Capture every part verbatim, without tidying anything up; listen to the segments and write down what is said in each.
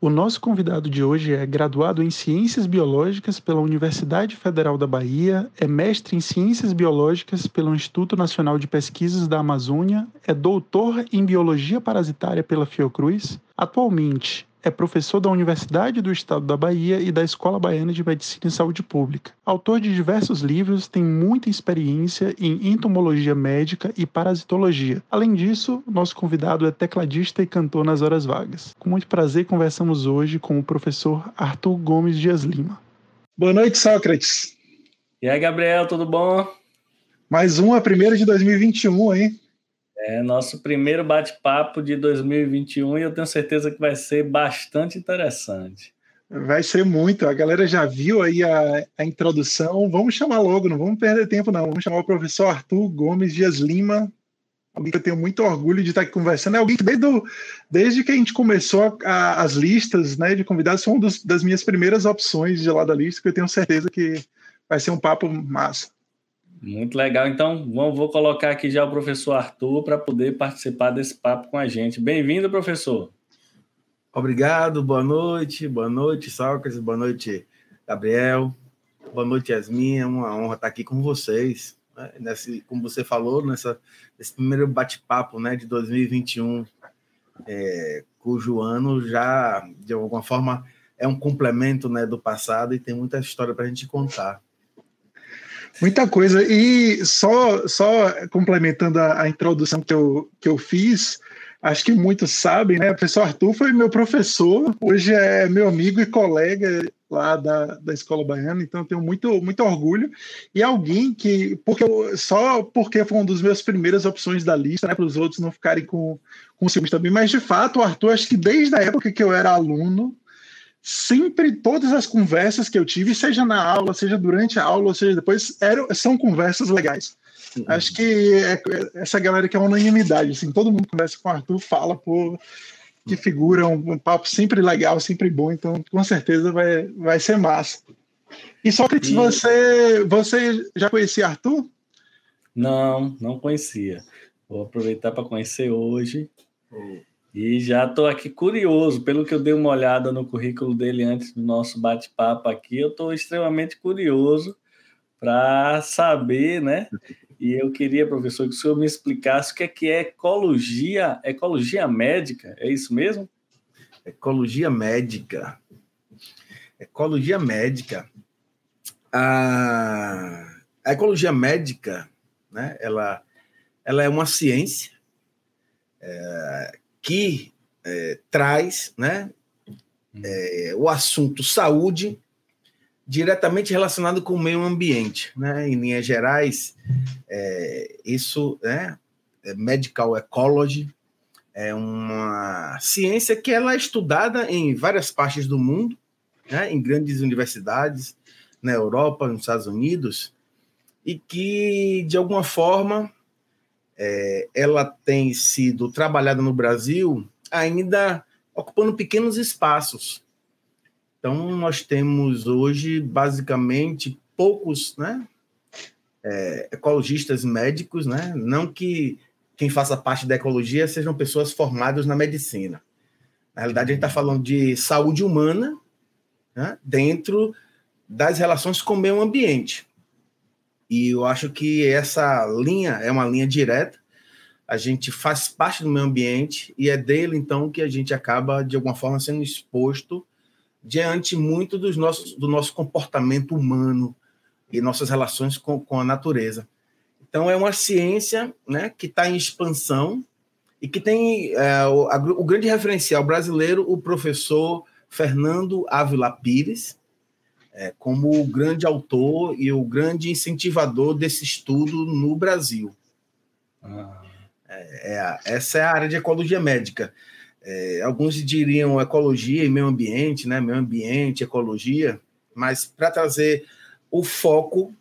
O nosso convidado de hoje é graduado em Ciências Biológicas pela Universidade Federal da Bahia, é mestre em Ciências Biológicas pelo Instituto Nacional de Pesquisas da Amazônia, é doutor em Biologia Parasitária pela Fiocruz, atualmente é professor da Universidade do Estado da Bahia e da Escola Baiana de Medicina e Saúde Pública. Autor de diversos livros, tem muita experiência em entomologia médica e parasitologia. Além disso, nosso convidado é tecladista e cantor nas horas vagas. Com muito prazer, conversamos hoje com o professor Arthur Gomes Dias Lima. Boa noite, Sócrates. E aí, Gabriel, tudo bom? Mais uma, primeira de dois mil e vinte e um, hein? É nosso primeiro bate-papo de dois mil e vinte e um e eu tenho certeza que vai ser bastante interessante. Vai ser muito. A galera já viu aí a, a introdução. Vamos chamar logo, não vamos perder tempo não. Vamos chamar o professor Arthur Gomes Dias Lima. Alguém que eu tenho muito orgulho de estar aqui conversando. É alguém que desde, do, desde que a gente começou a, a, as listas, né, de convidados, foi uma das minhas primeiras opções de lá da lista, que eu tenho certeza que vai ser um papo massa. Muito legal, então vou colocar aqui já o professor Arthur para poder participar desse papo com a gente. Bem-vindo, professor. Obrigado, boa noite, boa noite, Salkers, boa noite, Gabriel, boa noite, Yasmin, é uma honra estar aqui com vocês, né? Nesse, como você falou, nessa, nesse primeiro bate-papo, né, de dois mil e vinte e um, é, cujo ano já, de alguma forma, é um complemento, né, do passado e tem muita história para a gente contar. Muita coisa, e só, só complementando a, a introdução que eu, que eu fiz, acho que muitos sabem, né? O professor Arthur foi meu professor, hoje é meu amigo e colega lá da, da Escola Baiana, então eu tenho muito, muito orgulho, e alguém que, porque eu, só porque foi uma das minhas primeiras opções da lista, né, para os outros não ficarem com, com ciúmes também, mas de fato o Arthur, acho que desde a época que eu era aluno, sempre, todas as conversas que eu tive, seja na aula, seja durante a aula, seja depois, eram, são conversas legais. Sim. Acho que é, essa galera que é unanimidade, assim, todo mundo conversa com o Arthur, fala, pô, que figura, um, um papo sempre legal, sempre bom, então com certeza vai, vai ser massa. E só que você, você já conhecia Arthur? Não, não conhecia. Vou aproveitar para conhecer hoje. Oh. E já estou aqui curioso, pelo que eu dei uma olhada no currículo dele antes do nosso bate-papo aqui, eu estou extremamente curioso para saber, né? E eu queria, professor, que o senhor me explicasse o que é, que é ecologia, ecologia médica, é isso mesmo? Ecologia médica. Ecologia médica. A, a ecologia médica, né? ela, ela é uma ciência, é, que é, traz, né, é, o assunto saúde diretamente relacionado com o meio ambiente. Né? Em linhas gerais, é, isso, né, é medical ecology, é uma ciência que ela é estudada em várias partes do mundo, né, em grandes universidades, na Europa, nos Estados Unidos, e que, de alguma forma, É, ela tem sido trabalhada no Brasil ainda ocupando pequenos espaços. Então, nós temos hoje, basicamente, poucos, né, é, ecologistas médicos, né? Não que quem faça parte da ecologia sejam pessoas formadas na medicina. Na realidade, a gente está falando de saúde humana, né, dentro das relações com o meio ambiente. E eu acho que essa linha é uma linha direta, a gente faz parte do meio ambiente e é dele, então, que a gente acaba, de alguma forma, sendo exposto diante muito dos nossos, do nosso comportamento humano e nossas relações com, com a natureza. Então, é uma ciência, né, que está em expansão e que tem é, o, a, o grande referencial brasileiro, o professor Fernando Ávila Pires, como o grande autor e o grande incentivador desse estudo no Brasil. Ah. É, é, essa é a área de ecologia médica. É, alguns diriam ecologia e meio ambiente, né? Meio ambiente, ecologia, mas para trazer o foco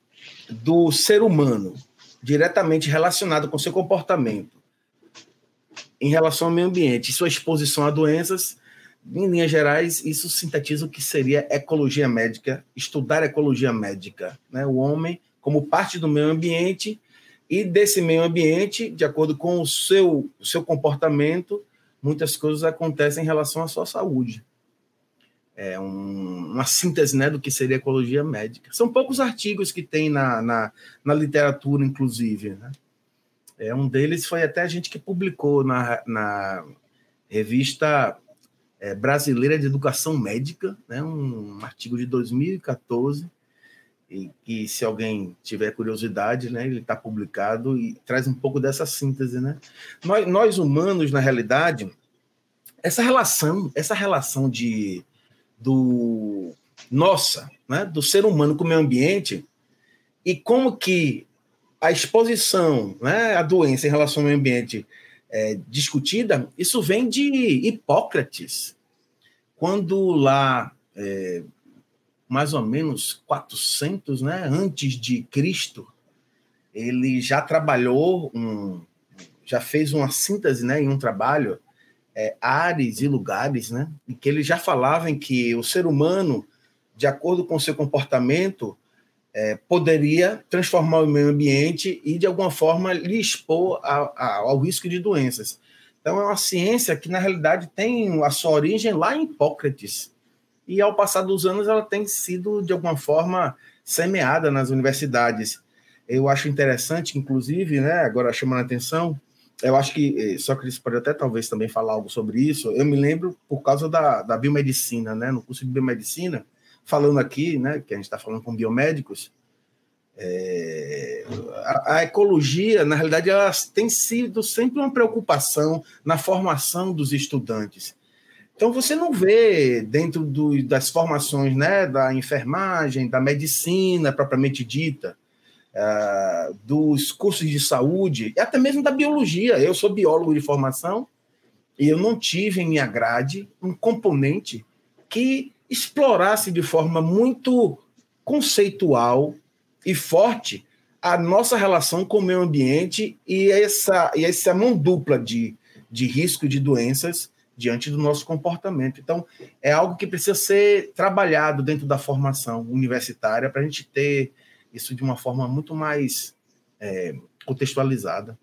do ser humano, diretamente relacionado com seu comportamento, em relação ao meio ambiente, sua exposição a doenças. Em linhas gerais, isso sintetiza o que seria ecologia médica, estudar ecologia médica, né? O homem como parte do meio ambiente e desse meio ambiente, de acordo com o seu, o seu comportamento, muitas coisas acontecem em relação à sua saúde. é, um, uma síntese, né, do que seria ecologia médica. São poucos artigos que tem na, na, na literatura, inclusive, né? É, um deles foi até a gente que publicou na, na revista é, Brasileira de Educação Médica, né, um artigo de dois mil e quatorze, e que, se alguém tiver curiosidade, né, ele está publicado e traz um pouco dessa síntese, né? Nós, nós humanos, na realidade, essa relação, essa relação de, do, nossa, né, do ser humano com o meio ambiente, e como que a exposição, né, à doença em relação ao meio ambiente é, discutida, isso vem de Hipócrates, quando lá... É, mais ou menos quatrocentos, né, antes de Cristo, ele já trabalhou, um, já fez uma síntese, né, em um trabalho, é, Ares e Lugares, né, em que ele já falava em que o ser humano, de acordo com seu comportamento, é, poderia transformar o meio ambiente e, de alguma forma, lhe expor a, a, ao risco de doenças. Então, é uma ciência que, na realidade, tem a sua origem lá em Hipócrates, e, ao passar dos anos, ela tem sido, de alguma forma, semeada nas universidades. Eu acho interessante, inclusive, né, agora chamando a atenção, eu acho que Sócrates pode até, talvez, também falar algo sobre isso. Eu me lembro, por causa da, da biomedicina, né, no curso de biomedicina, falando aqui, né, que a gente está falando com biomédicos, é, a, a ecologia, na realidade, ela tem sido sempre uma preocupação na formação dos estudantes. Então, você não vê dentro do, das formações, né, da enfermagem, da medicina propriamente dita, uh, dos cursos de saúde, e até mesmo da biologia. Eu sou biólogo de formação e eu não tive em minha grade um componente que explorasse de forma muito conceitual e forte a nossa relação com o meio ambiente e essa, e essa mão dupla de, de risco de doenças diante do nosso comportamento. Então, é algo que precisa ser trabalhado dentro da formação universitária para a gente ter isso de uma forma muito mais é, contextualizada.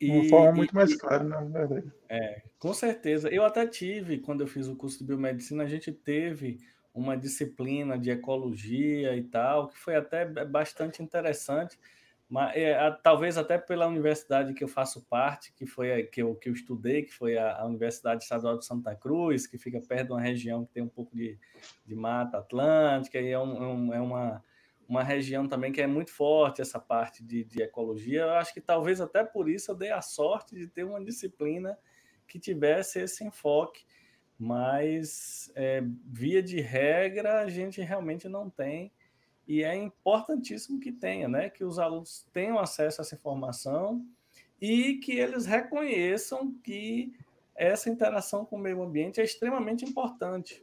De uma forma muito e, mais clara, na verdade. É, com certeza. Eu até tive, quando eu fiz o curso de biomedicina, a gente teve uma disciplina de ecologia e tal, que foi até bastante interessante, mas, é, talvez até pela universidade que eu faço parte, que foi a, que, eu, que eu estudei, que foi a, a Universidade Estadual de Santa Cruz, que fica perto de uma região que tem um pouco de, de Mata Atlântica, e é, um, é uma, uma região também que é muito forte essa parte de, de ecologia. Eu acho que talvez até por isso eu dei a sorte de ter uma disciplina que tivesse esse enfoque, mas é, via de regra a gente realmente não tem. E é importantíssimo que tenha, né? Que os alunos tenham acesso a essa informação e que eles reconheçam que essa interação com o meio ambiente é extremamente importante.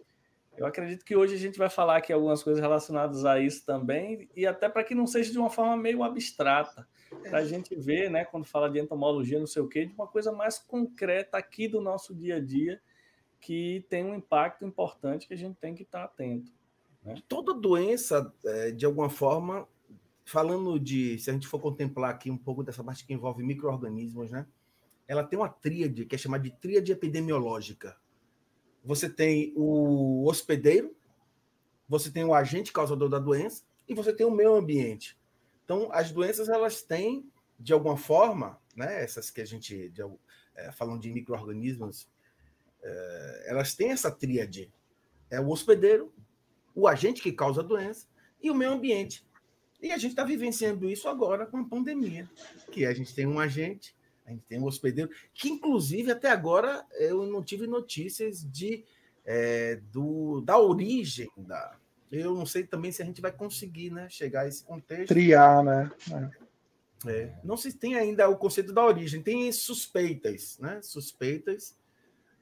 Eu acredito que hoje a gente vai falar aqui algumas coisas relacionadas a isso também, e até para que não seja de uma forma meio abstrata, para a gente ver, né, quando fala de entomologia, não sei o quê, de uma coisa mais concreta aqui do nosso dia a dia, que tem um impacto importante que a gente tem que estar atento. Toda doença, de alguma forma, falando de... Se a gente for contemplar aqui um pouco dessa parte que envolve micro-organismos, né? Ela tem uma tríade, que é chamada de tríade epidemiológica. Você tem o hospedeiro, você tem o agente causador da doença e você tem o meio ambiente. Então, as doenças, elas têm, de alguma forma, né? Essas que a gente... De, é, falando de micro-organismos, é, elas têm essa tríade. É o hospedeiro, o agente que causa a doença e o meio ambiente. E a gente está vivenciando isso agora com a pandemia, que a gente tem um agente, a gente tem um hospedeiro, que, inclusive, até agora, eu não tive notícias de, é, do, da origem da... Eu não sei também se a gente vai conseguir, né, chegar a esse contexto. Triar, né? É. É. Não se tem ainda o conceito da origem, tem suspeitas, né? Suspeitas,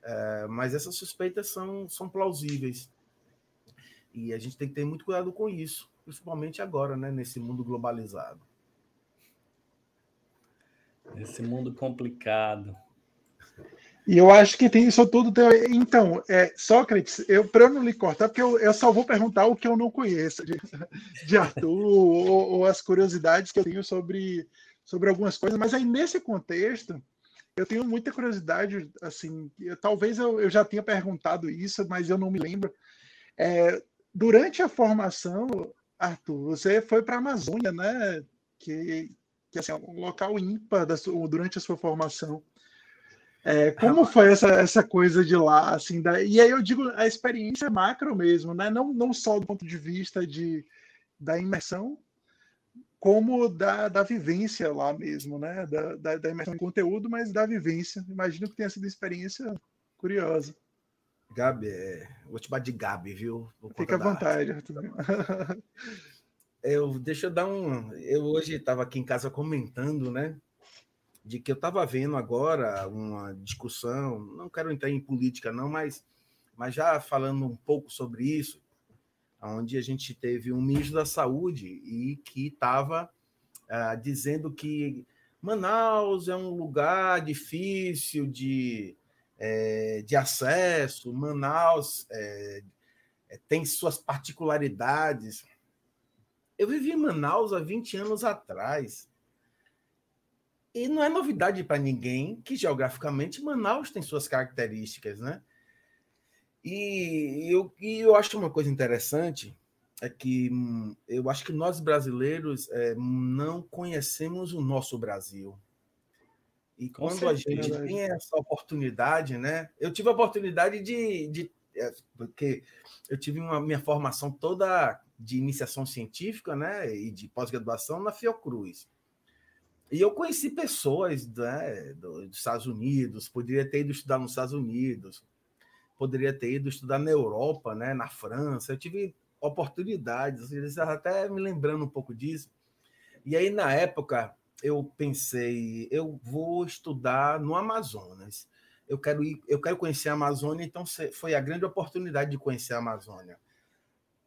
é, mas essas suspeitas são, são plausíveis. E a gente tem que ter muito cuidado com isso, principalmente agora, né, nesse mundo globalizado. Esse mundo complicado. E eu acho que tem isso tudo... Então, é, Sócrates, para eu não lhe cortar, porque eu, eu só vou perguntar o que eu não conheço de, de Arthur, ou, ou as curiosidades que eu tenho sobre, sobre algumas coisas, mas aí, nesse contexto, eu tenho muita curiosidade, assim, eu, talvez eu, eu já tenha perguntado isso, mas eu não me lembro. É, durante a formação, Arthur, você foi para a Amazônia, né? Que, que assim, é um local ímpar da sua, durante a sua formação. É, como foi essa, essa coisa de lá? Assim, da, e aí eu digo a experiência macro mesmo, né? Não, não só do ponto de vista de, da imersão, como da, da vivência lá mesmo, né? Da, da, da imersão em conteúdo, mas da vivência. Imagino que tenha sido uma experiência curiosa. Gabi, é... vou te chamar de Gabi, viu? Fica à vontade, Arthur. Eu, deixa eu dar um... Eu hoje estava aqui em casa comentando, né? De que eu estava vendo agora uma discussão, não quero entrar em política não, mas, mas já falando um pouco sobre isso, onde a gente teve um ministro da Saúde e que estava ah, dizendo que Manaus é um lugar difícil de, é, de acesso, Manaus é, tem suas particularidades. Eu vivi em Manaus há vinte anos atrás, e não é novidade para ninguém que, geograficamente, Manaus tem suas características, né? E eu, e eu acho uma coisa interessante, é que eu acho que nós brasileiros é, não conhecemos o nosso Brasil. E quando Com certeza, a gente né? tem essa oportunidade, né? Eu tive a oportunidade de... de porque eu tive uma minha formação toda de iniciação científica, né? E de pós-graduação na Fiocruz. E eu conheci pessoas, né, dos Estados Unidos, poderia ter ido estudar nos Estados Unidos, poderia ter ido estudar na Europa, né, na França. Eu tive oportunidades, até me lembrando um pouco disso. E aí, na época, eu pensei, eu vou estudar no Amazonas. Eu quero ir, eu quero conhecer a Amazônia, então foi a grande oportunidade de conhecer a Amazônia.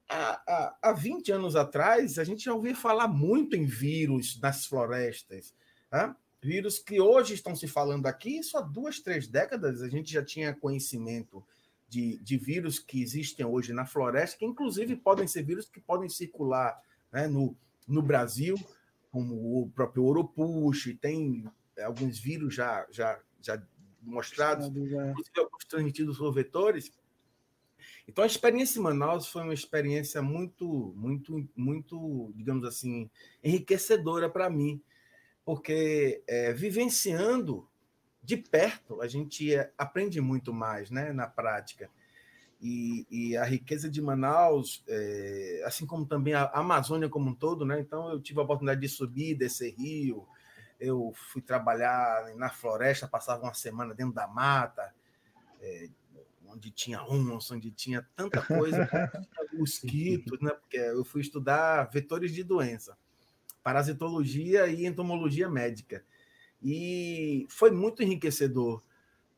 Há, há, há vinte anos atrás, a gente já ouvia falar muito em vírus nas florestas. Né? Vírus que hoje estão se falando aqui, só duas, três décadas a gente já tinha conhecimento de, de vírus que existem hoje na floresta, que inclusive podem ser vírus que podem circular, né, no, no Brasil, como o próprio oropouche, tem alguns vírus já, já, já mostrados, inclusive alguns transmitidos por vetores. Então, a experiência em Manaus foi uma experiência muito, muito, muito, digamos assim, enriquecedora para mim, porque é, vivenciando de perto, a gente aprende muito mais, né, na prática. E, e a riqueza de Manaus, é, assim como também a Amazônia como um todo, né? Então, eu tive a oportunidade de subir e descer rio, eu fui trabalhar na floresta, passava uma semana dentro da mata, é, onde tinha onça, onde tinha tanta coisa, mosquitos, né? Porque eu fui estudar vetores de doença, parasitologia e entomologia médica. E foi muito enriquecedor.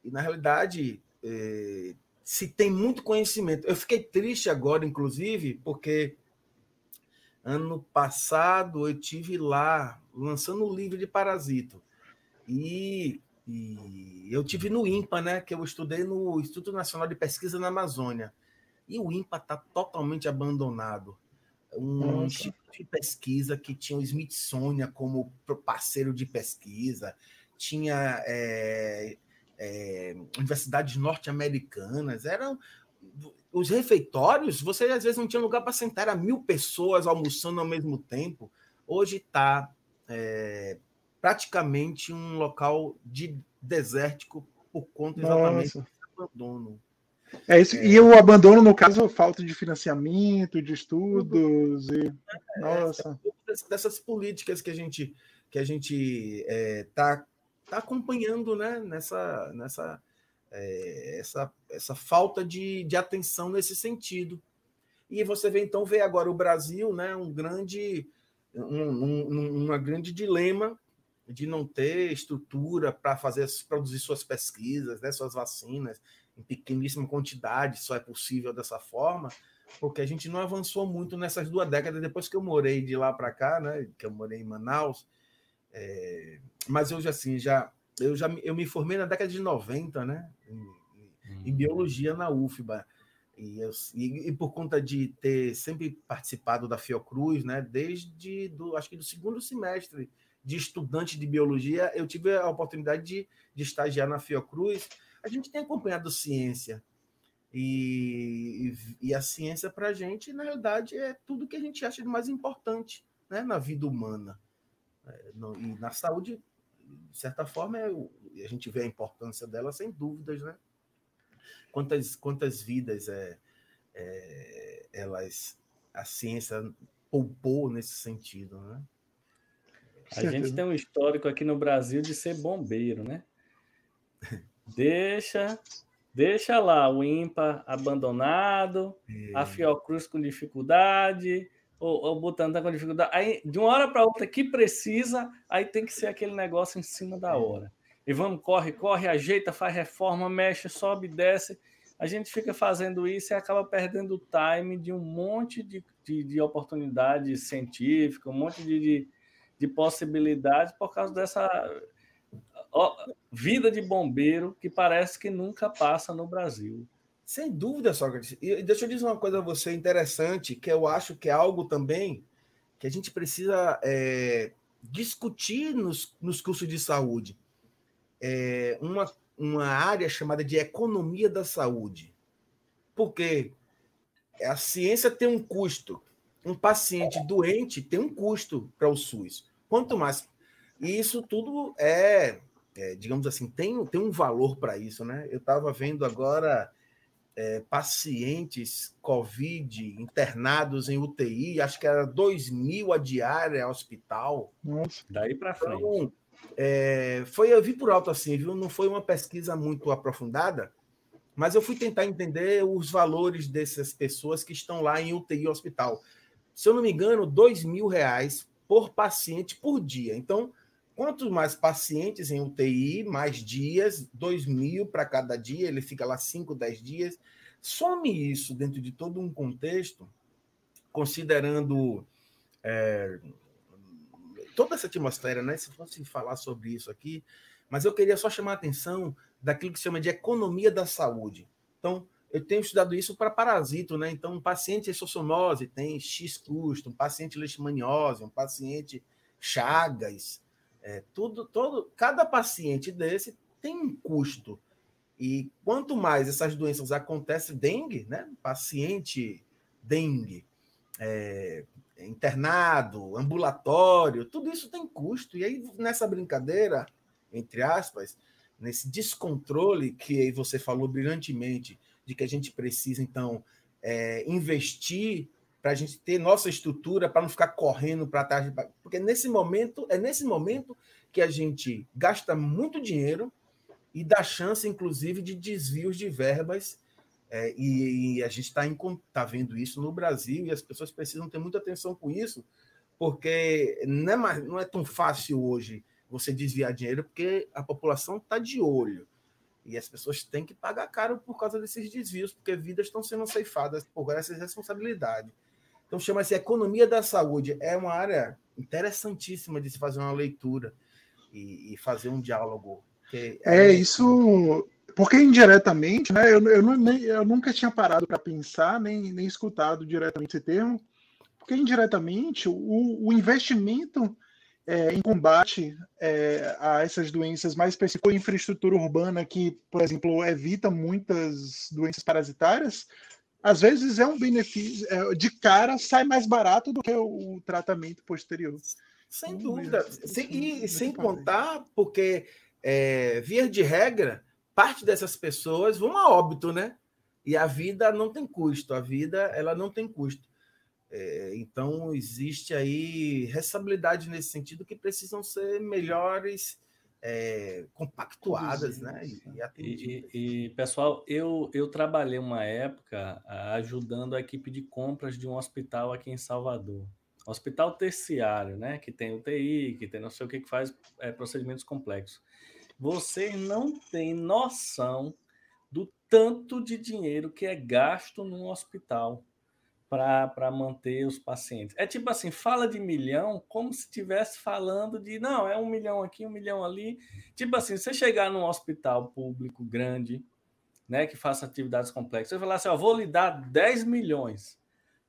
E, na realidade, eh, se tem muito conhecimento. Eu fiquei triste agora, inclusive, porque ano passado eu estive lá lançando um livro de parasito. E... E eu tive no IMPA, né, que eu estudei no Instituto Nacional de Pesquisa da Amazônia. E o IMPA está totalmente abandonado. Um instituto de pesquisa que tinha o Smithsonian como parceiro de pesquisa, tinha é, é, universidades norte-americanas, eram os refeitórios, você às vezes não tinha lugar para sentar, era mil pessoas almoçando ao mesmo tempo. Hoje está... É, praticamente um local de desértico por conta exatamente Nossa. do abandono. É isso, é. E o abandono, no caso, falta de financiamento, de estudos. E... É, Nossa. Dessas políticas que a gente que a gente está é, tá acompanhando, né, nessa, nessa, é, essa, essa falta de, de atenção nesse sentido. E você vê, então, vê agora o Brasil, né, um grande, um, um, uma grande dilema de não ter estrutura para fazer produzir suas pesquisas, né, suas vacinas em pequeníssima quantidade, só é possível dessa forma, porque a gente não avançou muito nessas duas décadas, depois que eu morei de lá para cá, né, que eu morei em Manaus, é, mas eu já, assim, já, eu, já, eu me formei na década de noventa, né, em, hum. em biologia na U F B A, e, eu, e, e por conta de ter sempre participado da Fiocruz, né, desde, do, acho que do segundo semestre, de estudante de biologia, eu tive a oportunidade de, de estagiar na Fiocruz. A gente tem acompanhado ciência. E, e a ciência para a gente, na verdade, é tudo que a gente acha de mais importante, né, na vida humana. E na saúde, de certa forma, é, a gente vê a importância dela sem dúvidas, né? Quantas, quantas vidas é, é, elas, a ciência poupou nesse sentido, né? A gente tem um histórico aqui no Brasil de ser bombeiro, né? Deixa, deixa lá o IMPA abandonado, é. a Fiocruz com dificuldade, o, o Butantan com dificuldade. Aí, de uma hora para outra que precisa, aí tem que ser aquele negócio em cima da hora. E vamos, corre, corre, ajeita, faz reforma, mexe, sobe, desce. A gente fica fazendo isso e acaba perdendo o time de um monte de, de, de oportunidade científica, um monte de... de de possibilidade por causa dessa vida de bombeiro que parece que nunca passa no Brasil. Sem dúvida, Sócrates. E deixa eu dizer uma coisa a você interessante, que eu acho que é algo também que a gente precisa é, discutir nos, nos cursos de saúde. É uma, uma área chamada de economia da saúde. Porque a ciência tem um custo. Um paciente doente tem um custo para o SUS. Quanto mais... E isso tudo é, é digamos assim, tem, tem um valor para isso, né? Eu estava vendo agora é, pacientes COVID internados em U T I, acho que era dois mil a diária ao hospital. Nossa, daí para frente. Então, é, foi, eu vi por alto assim, viu? Não foi uma pesquisa muito aprofundada, mas eu fui tentar entender os valores dessas pessoas que estão lá em U T I hospital. Se eu não me engano, dois mil reais por paciente por dia. Então, quanto mais pacientes em U T I, mais dias, dois mil para cada dia, ele fica lá cinco, dez dias. Some isso dentro de todo um contexto, considerando é, toda essa atmosfera, né? Se fosse falar sobre isso aqui, mas eu queria só chamar a atenção daquilo que se chama de economia da saúde. Então, eu tenho estudado isso para parasito, né? Então, um paciente essossomose tem X custo, um paciente leishmaniose, um paciente chagas, é, tudo, todo, cada paciente desse tem um custo. E quanto mais essas doenças acontecem, dengue, né? Paciente dengue, é, internado, ambulatório, tudo isso tem custo. E aí, nessa brincadeira, entre aspas, nesse descontrole que você falou brilhantemente, de que a gente precisa, então, é, investir para a gente ter nossa estrutura, para não ficar correndo para trás. Pra... Porque nesse momento, é nesse momento que a gente gasta muito dinheiro e dá chance, inclusive, de desvios de verbas. É, e, e a gente está tá vendo isso no Brasil e as pessoas precisam ter muita atenção com isso, porque não é, mais, não é tão fácil hoje você desviar dinheiro, porque a população está de olho. E as pessoas têm que pagar caro por causa desses desvios, porque vidas estão sendo ceifadas por essa responsabilidade. Então, chama-se economia da saúde. É uma área interessantíssima de se fazer uma leitura e, e fazer um diálogo. É, é isso... Porque, indiretamente, né, eu, eu, não, nem, eu nunca tinha parado para pensar, nem, nem escutado diretamente esse termo, porque, indiretamente, o, o investimento... É, em combate é, a essas doenças, mais específico a infraestrutura urbana que, por exemplo, evita muitas doenças parasitárias, às vezes é um benefício, é, de cara sai mais barato do que o, o tratamento posterior. Sem então, dúvida. É, sem, e é sem contar, porque, é, via de regra, parte dessas pessoas vão a óbito, né? E a vida não tem custo, a vida ela não tem custo. Então, existe aí responsabilidade nesse sentido que precisam ser melhores, é, compactuadas, né? E, atendidas. E, e pessoal, eu, eu trabalhei uma época ajudando a equipe de compras de um hospital aqui em Salvador. Hospital terciário, né? Que tem U T I, que tem não sei o que, que faz é, procedimentos complexos. Vocês não têm noção do tanto de dinheiro que é gasto num hospital para manter os pacientes. É tipo assim, fala de milhão como se estivesse falando de, não, é um milhão aqui, um milhão ali. Tipo assim, você chegar num hospital público grande, né, que faça atividades complexas, você falar assim, ó, vou lhe dar dez milhões.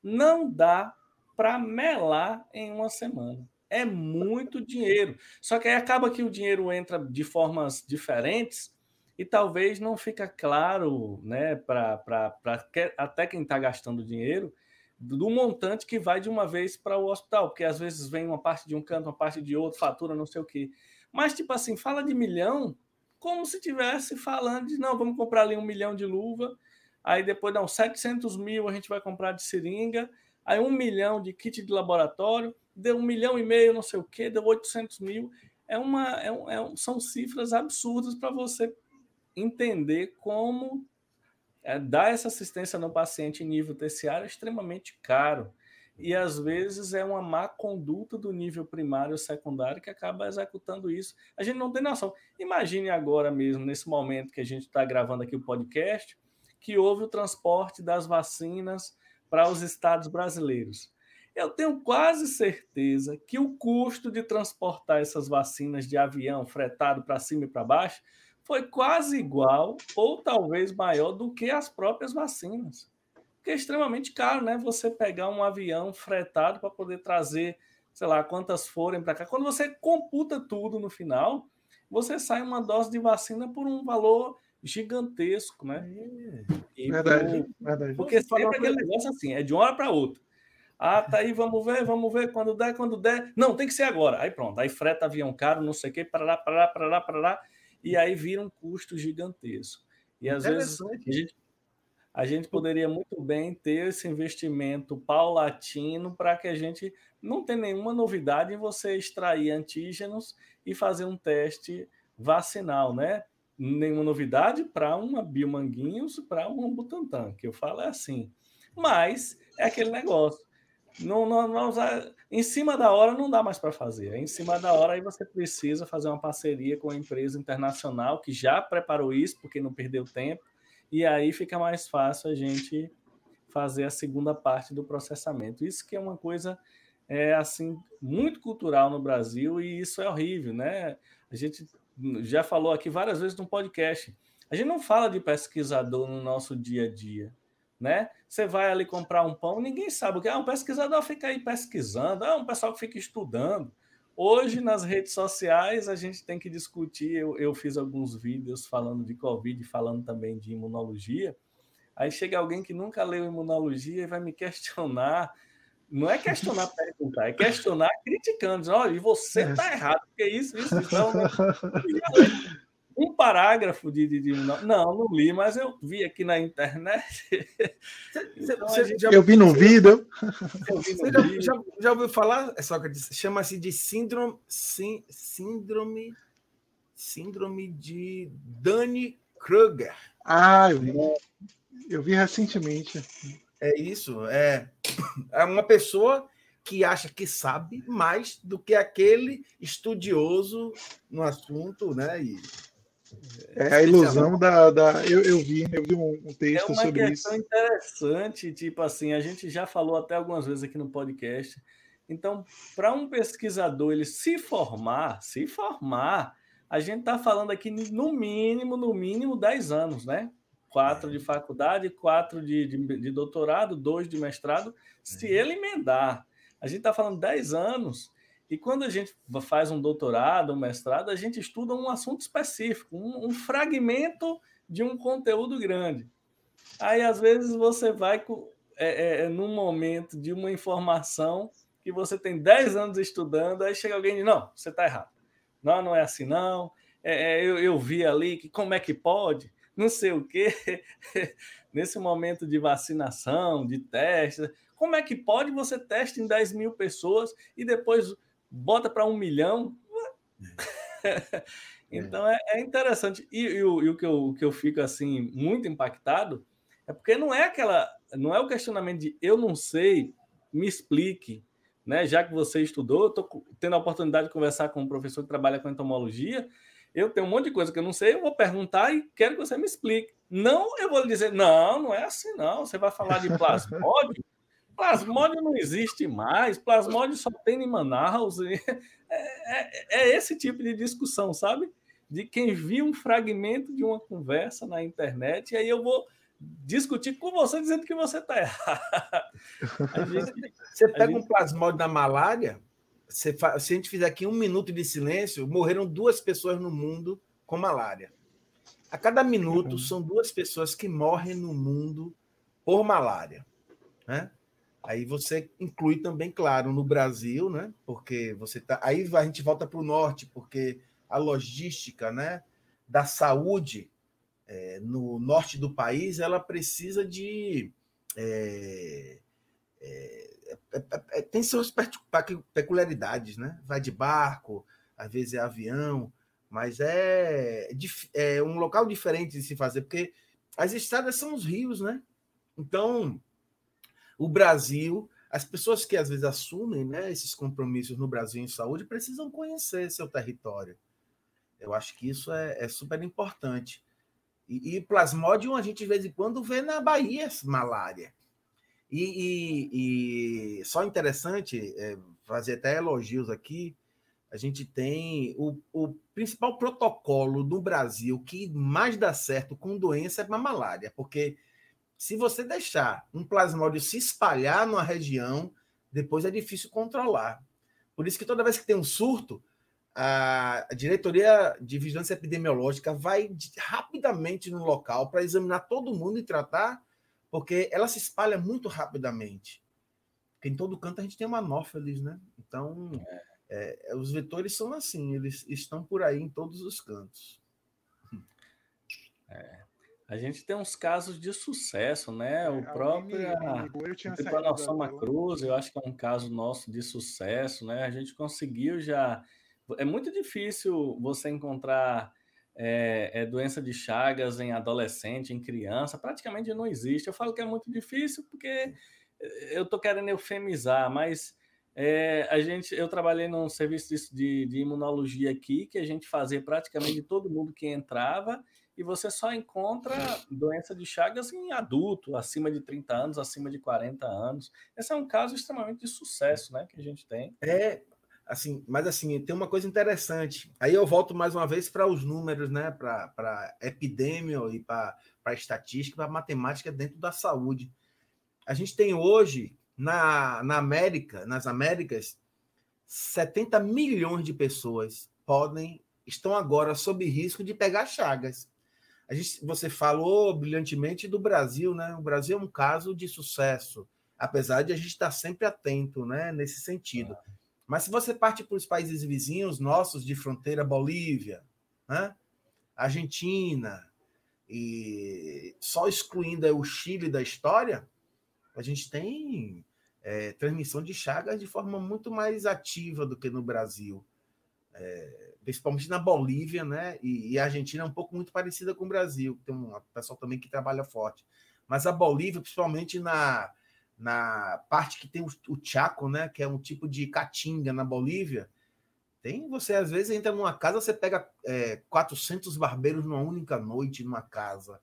Não dá para melar em uma semana. É muito dinheiro. Só que aí acaba que o dinheiro entra de formas diferentes e talvez não fica claro, né, pra, pra, pra que, até quem está gastando dinheiro, do montante que vai de uma vez para o hospital, porque às vezes vem uma parte de um canto, uma parte de outro, fatura, não sei o quê. Mas, tipo assim, fala de milhão como se estivesse falando de, não, vamos comprar ali um milhão de luva, aí depois dá uns setecentos mil, a gente vai comprar de seringa, aí um milhão de kit de laboratório, deu um milhão e meio, não sei o quê, deu oitocentos mil. É uma, é um, é um, são cifras absurdas para você entender como... É, dar essa assistência no paciente em nível terciário é extremamente caro e, às vezes, é uma má conduta do nível primário ou secundário que acaba executando isso. A gente não tem noção. Imagine agora mesmo, nesse momento que a gente está gravando aqui o podcast, que houve o transporte das vacinas para os estados brasileiros. Eu tenho quase certeza que o custo de transportar essas vacinas de avião fretado para cima e para baixo foi quase igual ou talvez maior do que as próprias vacinas. Porque é extremamente caro, né? Você pegar um avião fretado para poder trazer, sei lá, quantas forem para cá. Quando você computa tudo no final, você sai uma dose de vacina por um valor gigantesco, né? E verdade, por... verdade. Porque sempre aquele negócio assim, é de uma hora para outra. Ah, tá aí, vamos ver, vamos ver, quando der, quando der. Não, tem que ser agora. Aí pronto, aí freta avião caro, não sei o quê, parará, parará, parará, parará. E aí vira um custo gigantesco. E às vezes a gente, a gente poderia muito bem ter esse investimento paulatino para que a gente não tenha nenhuma novidade em você extrair antígenos e fazer um teste vacinal, né? Nenhuma novidade para uma Biomanguinhos, para uma Butantan, que eu falo é assim. Mas é aquele negócio. Não, não, não, em cima da hora não dá mais para fazer. Em cima da hora aí você precisa fazer uma parceria com a empresa internacional que já preparou isso, porque não perdeu tempo, e aí fica mais fácil a gente fazer a segunda parte do processamento. Isso que é uma coisa é, assim, muito cultural no Brasil, e isso é horrível, né? A gente já falou aqui várias vezes no podcast. A gente não fala de pesquisador no nosso dia a dia. Né? Você vai ali comprar um pão, ninguém sabe o que é. Ah, um pesquisador fica aí pesquisando, é ah, um pessoal que fica estudando. Hoje, nas redes sociais, a gente tem que discutir. Eu, eu fiz alguns vídeos falando de Covid, falando também de imunologia. Aí chega alguém que nunca leu imunologia e vai me questionar. Não é questionar perguntar, é questionar criticando. Dizendo, olha, e você está errado, porque é isso, isso, então. Né? Um parágrafo de, de, de... Não, não li, mas eu vi aqui na internet. Cê, então, cê, gente... Eu vi num vídeo. Eu vi no vídeo. Já, já, já ouviu falar, Sócrates? Chama-se de síndrome, sim, síndrome, síndrome de Dunning-Kruger. Ah, eu vi. Eu vi recentemente. É isso. É, é uma pessoa que acha que sabe mais do que aquele estudioso no assunto, né? E... É a ilusão da... da... Eu, eu vi, eu vi um, um texto sobre isso. É uma questão interessante, tipo assim, a gente já falou até algumas vezes aqui no podcast. Então, para um pesquisador ele se formar, se formar, a gente está falando aqui no mínimo, no mínimo dez anos, né? Quatro de faculdade, quatro de, de, de doutorado, dois de mestrado, se ele emendar. A gente está falando dez anos... E quando a gente faz um doutorado, um mestrado, a gente estuda um assunto específico, um, um fragmento de um conteúdo grande. Aí, às vezes, você vai é, é, num momento de uma informação que você tem dez anos estudando, aí chega alguém e diz, não, você está errado. Não, não é assim, não. É, é, eu, eu vi ali, que como é que pode? Não sei o quê. Nesse momento de vacinação, de teste, como é que pode você testa em dez mil pessoas e depois... bota para um milhão. Então, é, é interessante. E, e, o, e o, que eu, o que eu fico, assim, muito impactado é porque não é aquela... Não é o questionamento de eu não sei, me explique. Né? Já que você estudou, estou tendo a oportunidade de conversar com um professor que trabalha com entomologia, eu tenho um monte de coisa que eu não sei, eu vou perguntar e quero que você me explique. Não, eu vou lhe dizer, não, não é assim, não. Você vai falar de plasmódio? Plasmodium não existe mais, plasmodium só tem em Manaus. É, é, é esse tipo de discussão, sabe? De quem viu um fragmento de uma conversa na internet, e aí eu vou discutir com você dizendo que você está errado. Gente, você pega gente... um plasmodium da malária, você fa... se a gente fizer aqui um minuto de silêncio, morreram duas pessoas no mundo com malária. A cada minuto, são duas pessoas que morrem no mundo por malária, né? Aí você inclui também, claro, no Brasil, né? Porque você tá. Aí a gente volta para o norte, porque a logística, né, da saúde é, no norte do país, ela precisa de. É, é, é, é, tem suas peculiaridades, né? Vai de barco, às vezes é avião, mas é, é um local diferente de se fazer, porque as estradas são os rios, né? Então, o Brasil, as pessoas que às vezes assumem, né, esses compromissos no Brasil em saúde precisam conhecer seu território. Eu acho que isso é, é super importante. E, e Plasmodium a gente de vez em quando vê na Bahia malária. E, e, e só interessante, é, fazer até elogios aqui, a gente tem o, o principal protocolo do Brasil que mais dá certo com doença é para malária, porque se você deixar um plasmódio se espalhar numa região, depois é difícil controlar. Por isso que toda vez que tem um surto, a diretoria de vigilância epidemiológica vai rapidamente no local para examinar todo mundo e tratar, porque ela se espalha muito rapidamente. Porque em todo canto a gente tem uma anófeles, né? Então, é, os vetores são assim, eles estão por aí em todos os cantos. É... A gente tem uns casos de sucesso, né? O próprio Salkers, Cruz, eu acho que é um caso nosso de sucesso, né? A gente conseguiu já... É muito difícil você encontrar é, é, doença de Chagas em adolescente, em criança, praticamente não existe. Eu falo que é muito difícil porque eu estou querendo eufemizar, mas é, a gente, eu trabalhei num serviço de, de, de imunologia aqui, que a gente fazia praticamente todo mundo que entrava, e você só encontra doença de Chagas em adulto, acima de trinta anos, acima de quarenta anos. Esse é um caso extremamente de sucesso, né, que a gente tem. É, assim, mas assim, tem uma coisa interessante. Aí eu volto mais uma vez para os números, né, para para epidemia e para para estatística, para matemática dentro da saúde. A gente tem hoje na na América, nas Américas, setenta milhões de pessoas podem estão agora sob risco de pegar Chagas. A gente, você falou brilhantemente do Brasil, né? O Brasil é um caso de sucesso, apesar de a gente estar sempre atento, né, nesse sentido. Ah. Mas se você parte para os países vizinhos nossos de fronteira, Bolívia, né, Argentina, e só excluindo o Chile da história, a gente tem é, transmissão de Chagas de forma muito mais ativa do que no Brasil. É, principalmente na Bolívia, né? E, e a Argentina é um pouco muito parecida com o Brasil, tem um pessoal também que trabalha forte. Mas a Bolívia, principalmente na, na parte que tem o, o Chaco, né? Que é um tipo de caatinga na Bolívia, tem você às vezes entra numa casa, você pega é, quatrocentos barbeiros numa única noite, numa casa.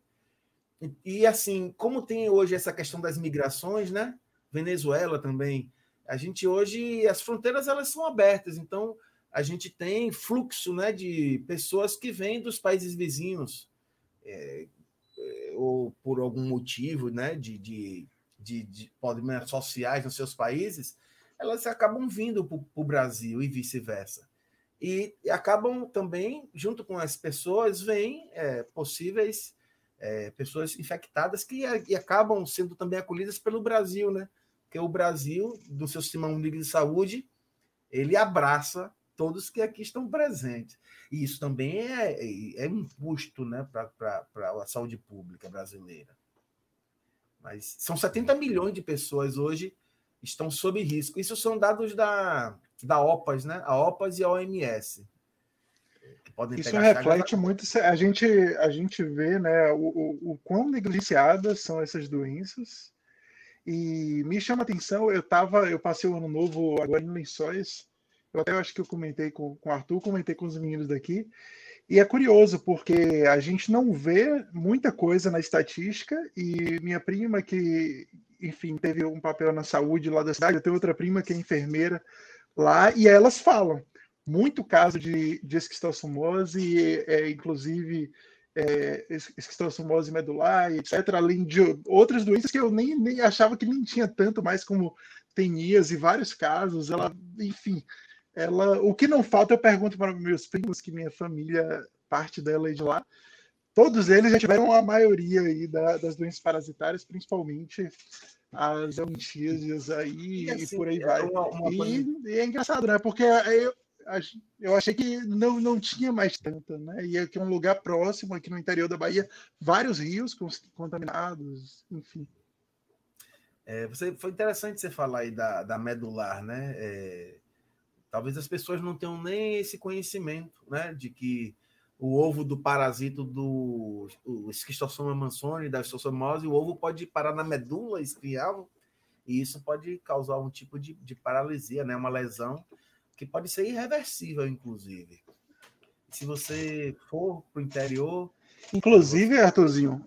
E, e assim, como tem hoje essa questão das migrações, né? Venezuela também, a gente hoje, as fronteiras elas são abertas, então a gente tem fluxo, né, de pessoas que vêm dos países vizinhos, é, ou por algum motivo, né, de, de, de, de problemas sociais nos seus países, elas acabam vindo para o Brasil e vice-versa. E, e acabam também, junto com as pessoas, vêm é, possíveis é, pessoas infectadas que e acabam sendo também acolhidas pelo Brasil, né? Porque o Brasil, do seu sistema único de saúde, ele abraça todos que aqui estão presentes. E isso também é, é um custo, né, para a saúde pública brasileira. Mas são setenta milhões de pessoas hoje estão sob risco. Isso são dados da, da O P A S, né? A O P A S e a O M S. Que podem isso pegar reflete a... muito... A gente, a gente vê, né, o, o, o quão negligenciadas são essas doenças. E me chama a atenção, eu, tava, eu passei o ano novo agora em Lençóis. Eu até acho que eu comentei com, com o Arthur, comentei com os meninos daqui. E é curioso, porque a gente não vê muita coisa na estatística. E minha prima, que, enfim, teve um papel na saúde lá da cidade, eu tenho outra prima que é enfermeira lá, e elas falam. Muito caso de, de esquistossomose, é, inclusive é, esquistossomose medular, etcétera, além de outras doenças que eu nem, nem achava que nem tinha tanto mais, como tenias e vários casos. Ela, enfim... Ela, o que não falta, eu pergunto para meus primos, que minha família, parte dela é de lá, todos eles já tiveram a maioria aí da, das doenças parasitárias, principalmente as doentíases aí e, assim, e por aí é vai. Uma, uma e, e é engraçado, né? Porque eu, eu achei que não, não tinha mais tanta, né? E aqui é um lugar próximo, aqui no interior da Bahia, vários rios contaminados, enfim. É, você, foi interessante você falar aí da, da medular, né? É, talvez as pessoas não tenham nem esse conhecimento, né? De que o ovo do parasito do Schistosoma mansoni, da esquistossomose, o ovo pode parar na medula espinhal, e isso pode causar um tipo de, de paralisia, né? Uma lesão que pode ser irreversível, inclusive. Se você for para o interior... Inclusive, Arthurzinho,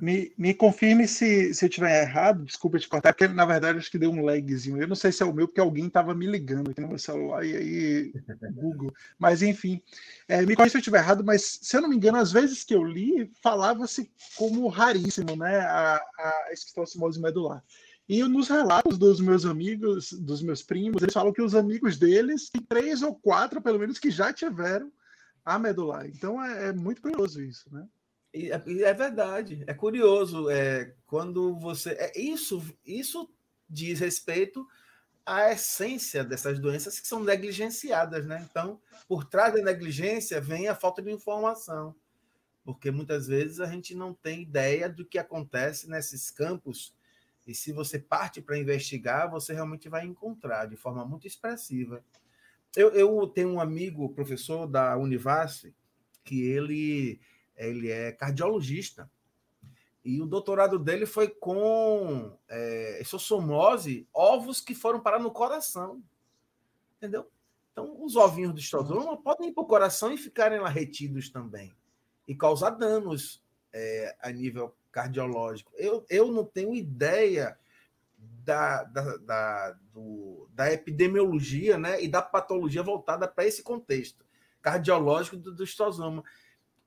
Me, me confirme se, se eu estiver errado, desculpa te cortar, porque na verdade acho que deu um lagzinho. Eu não sei se é o meu, porque alguém estava me ligando aqui no meu celular, e aí Google. Mas enfim, é, me corrija se eu estiver errado, mas se eu não me engano, às vezes que eu li, falava-se como raríssimo, né, a, a esquistossomose medular. E nos relatos dos meus amigos, dos meus primos, eles falam que os amigos deles, tem três ou quatro, pelo menos, que já tiveram a medular. Então é, é muito curioso isso, né? É verdade, é curioso, é, quando você... É, isso, isso diz respeito à essência dessas doenças que são negligenciadas, né? Então, por trás da negligência vem a falta de informação, porque muitas vezes a gente não tem ideia do que acontece nesses campos, e se você parte para investigar, você realmente vai encontrar de forma muito expressiva. Eu, eu tenho um amigo, professor da Univasf, que ele... ele é cardiologista, e o doutorado dele foi com é, esquistossomose, ovos que foram parar no coração, entendeu? Então, os ovinhos do esquistossoma podem ir para o coração e ficarem lá retidos também, e causar danos é, a nível cardiológico. Eu, eu não tenho ideia da, da, da, do, da epidemiologia, né, e da patologia voltada para esse contexto cardiológico do, do esquistossoma.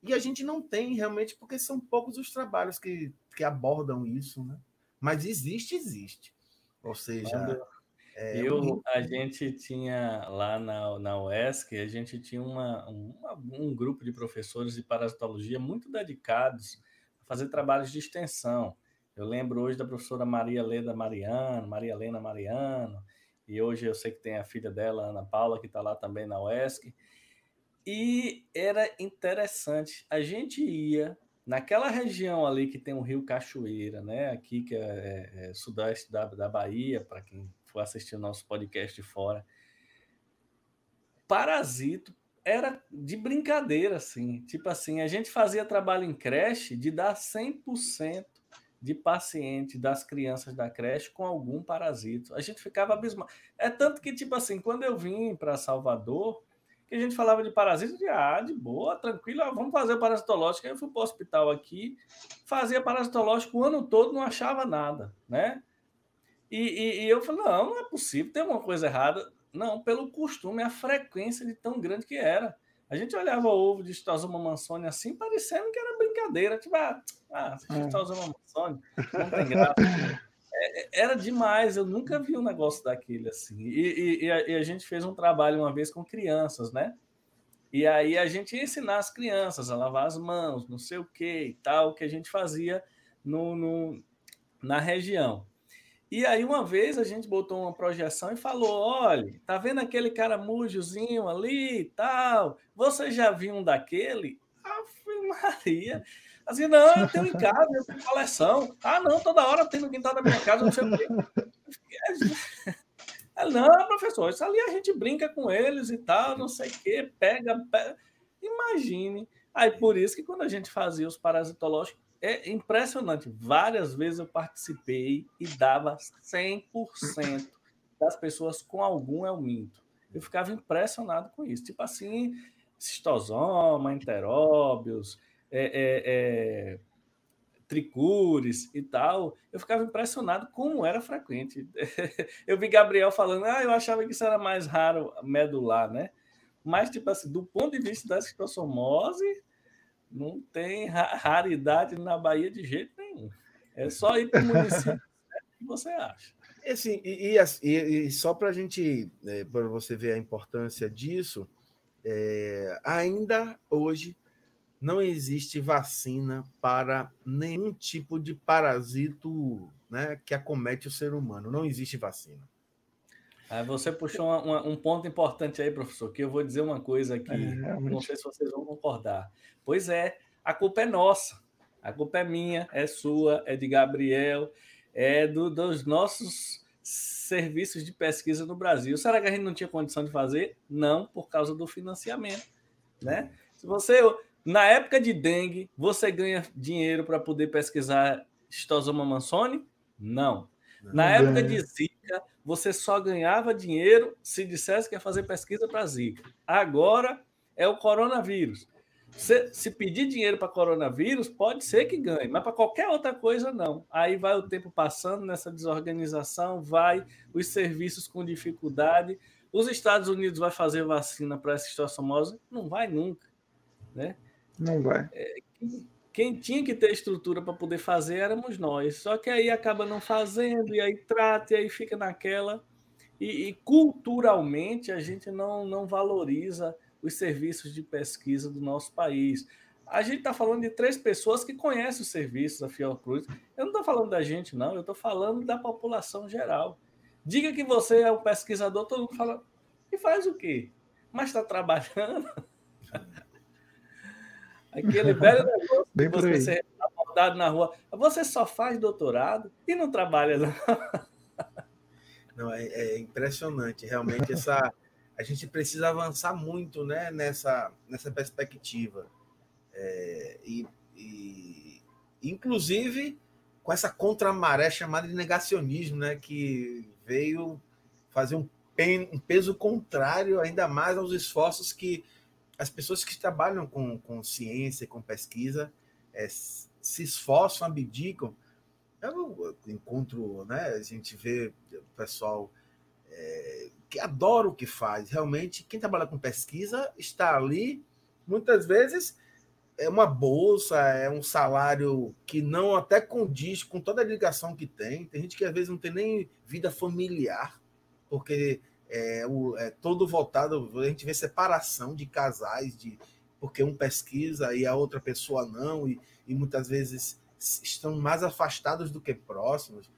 E a gente não tem realmente, porque são poucos os trabalhos que, que abordam isso, né? Mas existe, existe. Ou seja... Quando é, eu, um... a gente tinha lá na, na U E S C, a gente tinha uma, uma, um grupo de professores de parasitologia muito dedicados a fazer trabalhos de extensão. Eu lembro hoje da professora Maria Leda Mariano, Maria Helena Mariano, e hoje eu sei que tem a filha dela, Ana Paula, que está lá também na U E S C. E era interessante, a gente ia naquela região ali que tem o Rio Cachoeira, né? Aqui que é, é, é sudeste da, da Bahia, para quem for assistir o nosso podcast de fora. Parasito era de brincadeira, assim. Tipo assim, a gente fazia trabalho em creche de dar cem por cento de paciente das crianças da creche com algum parasito. A gente ficava abismado. É tanto que, tipo assim, quando eu vim para Salvador... que a gente falava de parasito, de, ah, de boa, tranquilo, vamos fazer o parasitológico. Aí eu fui para o hospital aqui, fazia parasitológico o ano todo, não achava nada, né? E, e, e eu falei, não, não é possível, tem alguma coisa errada. Não, pelo costume, a frequência de tão grande que era. A gente olhava o ovo de Schistosoma mansoni assim, parecendo que era brincadeira, tipo, ah, ah Schistosoma mansoni, não tem graça. Era demais, eu nunca vi um negócio daquele assim. E, e, e, a, e a gente fez um trabalho uma vez com crianças, né? E aí a gente ia ensinar as crianças a lavar as mãos, não sei o que e tal, que a gente fazia no, no, na região. E aí uma vez a gente botou uma projeção e falou, olha, tá vendo aquele caramujozinho ali e tal? Você já viu um daquele? Ave Maria... Assim, não, eu tenho em casa, eu tenho coleção. Ah, não, toda hora tem no quintal da minha casa, não sei o quê. Não, professor, isso ali a gente brinca com eles e tal, não sei o quê, pega, pega. Imagine. Aí, por isso que quando a gente fazia os parasitológicos, é impressionante. Várias vezes eu participei e dava cem por cento das pessoas com algum helminto. Eu ficava impressionado com isso. Tipo assim, cistosoma, enteróbios... É, é, é, tricures e tal, eu ficava impressionado como era frequente. Eu vi Gabriel falando, ah, eu achava que isso era mais raro medular, né? Mas, tipo assim, do ponto de vista da esquistossomose, não tem ra- raridade na Bahia de jeito nenhum. É só ir para o município que você acha. E, assim, e, e, e só para a gente, é, para você ver a importância disso, É, ainda hoje não existe vacina para nenhum tipo de parasito, né, que acomete o ser humano. Não existe vacina. Ah, você puxou uma, uma, um ponto importante aí, professor, que eu vou dizer uma coisa aqui, é, realmente... não sei se vocês vão concordar. Pois é, a culpa é nossa, a culpa é minha, é sua, é de Gabriel, é do, dos nossos serviços de pesquisa no Brasil. Será que a gente não tinha condição de fazer? Não, por causa do financiamento, né? Se você... Na época de dengue, você ganha dinheiro para poder pesquisar Schistosoma mansoni? Não. Não. Na época de zika, você só ganhava dinheiro se dissesse que ia fazer pesquisa para zika. Agora é o coronavírus. Se, se pedir dinheiro para coronavírus, pode ser que ganhe, mas para qualquer outra coisa, não. Aí vai o tempo passando nessa desorganização, vai os serviços com dificuldade. Os Estados Unidos vai fazer vacina para essa histosomose? Não vai nunca, né? Não vai. Quem tinha que ter estrutura para poder fazer éramos nós. Só que aí acaba não fazendo, e aí trata, e aí fica naquela. E, e culturalmente a gente não, não valoriza os serviços de pesquisa do nosso país. A gente está falando de três pessoas que conhecem os serviços da Fiocruz. Eu não estou falando da gente, não. Eu estou falando da população geral. Diga que você é um pesquisador, todo mundo fala, e faz o quê? Mas está trabalhando... Aquele velho negócio que você é abordado na rua. Você só faz doutorado e não trabalha lá. Não, é, é impressionante. Realmente, essa, a gente precisa avançar muito, né, nessa, nessa perspectiva. É, e, e, inclusive, com essa contramaré chamada de negacionismo, né, que veio fazer um, pen, um peso contrário ainda mais aos esforços que as pessoas que trabalham com, com ciência e com pesquisa é, se esforçam, abdicam. Eu encontro, né, a gente vê o pessoal é, que adora o que faz. Realmente, quem trabalha com pesquisa está ali, muitas vezes, é uma bolsa, é um salário que não até condiz com toda a ligação que tem. Tem gente que, às vezes, não tem nem vida familiar, porque... É, o, é todo voltado, a gente vê separação de casais, de, porque um pesquisa e a outra pessoa não, e, e muitas vezes estão mais afastados do que próximos.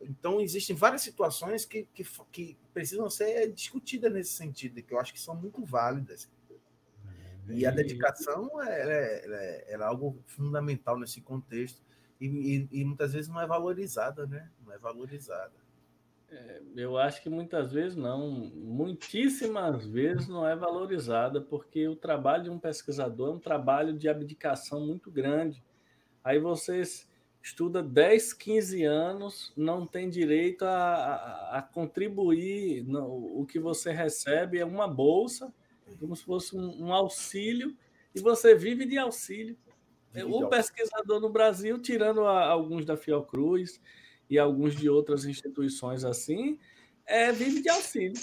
Então, existem várias situações que, que, que precisam ser discutidas nesse sentido, que eu acho que são muito válidas. E a dedicação é, é, é algo fundamental nesse contexto, e, e, e muitas vezes não é valorizada, né? Não é valorizada. Eu acho que muitas vezes não, muitíssimas vezes não é valorizada, porque o trabalho de um pesquisador é um trabalho de abdicação muito grande. Aí você estuda dez, quinze anos, não tem direito a, a, a contribuir, no, o que você recebe é uma bolsa, como se fosse um, um auxílio, e você vive de auxílio. O pesquisador no Brasil, tirando a, alguns da Fiocruz, e alguns de outras instituições assim, é, vive de auxílio,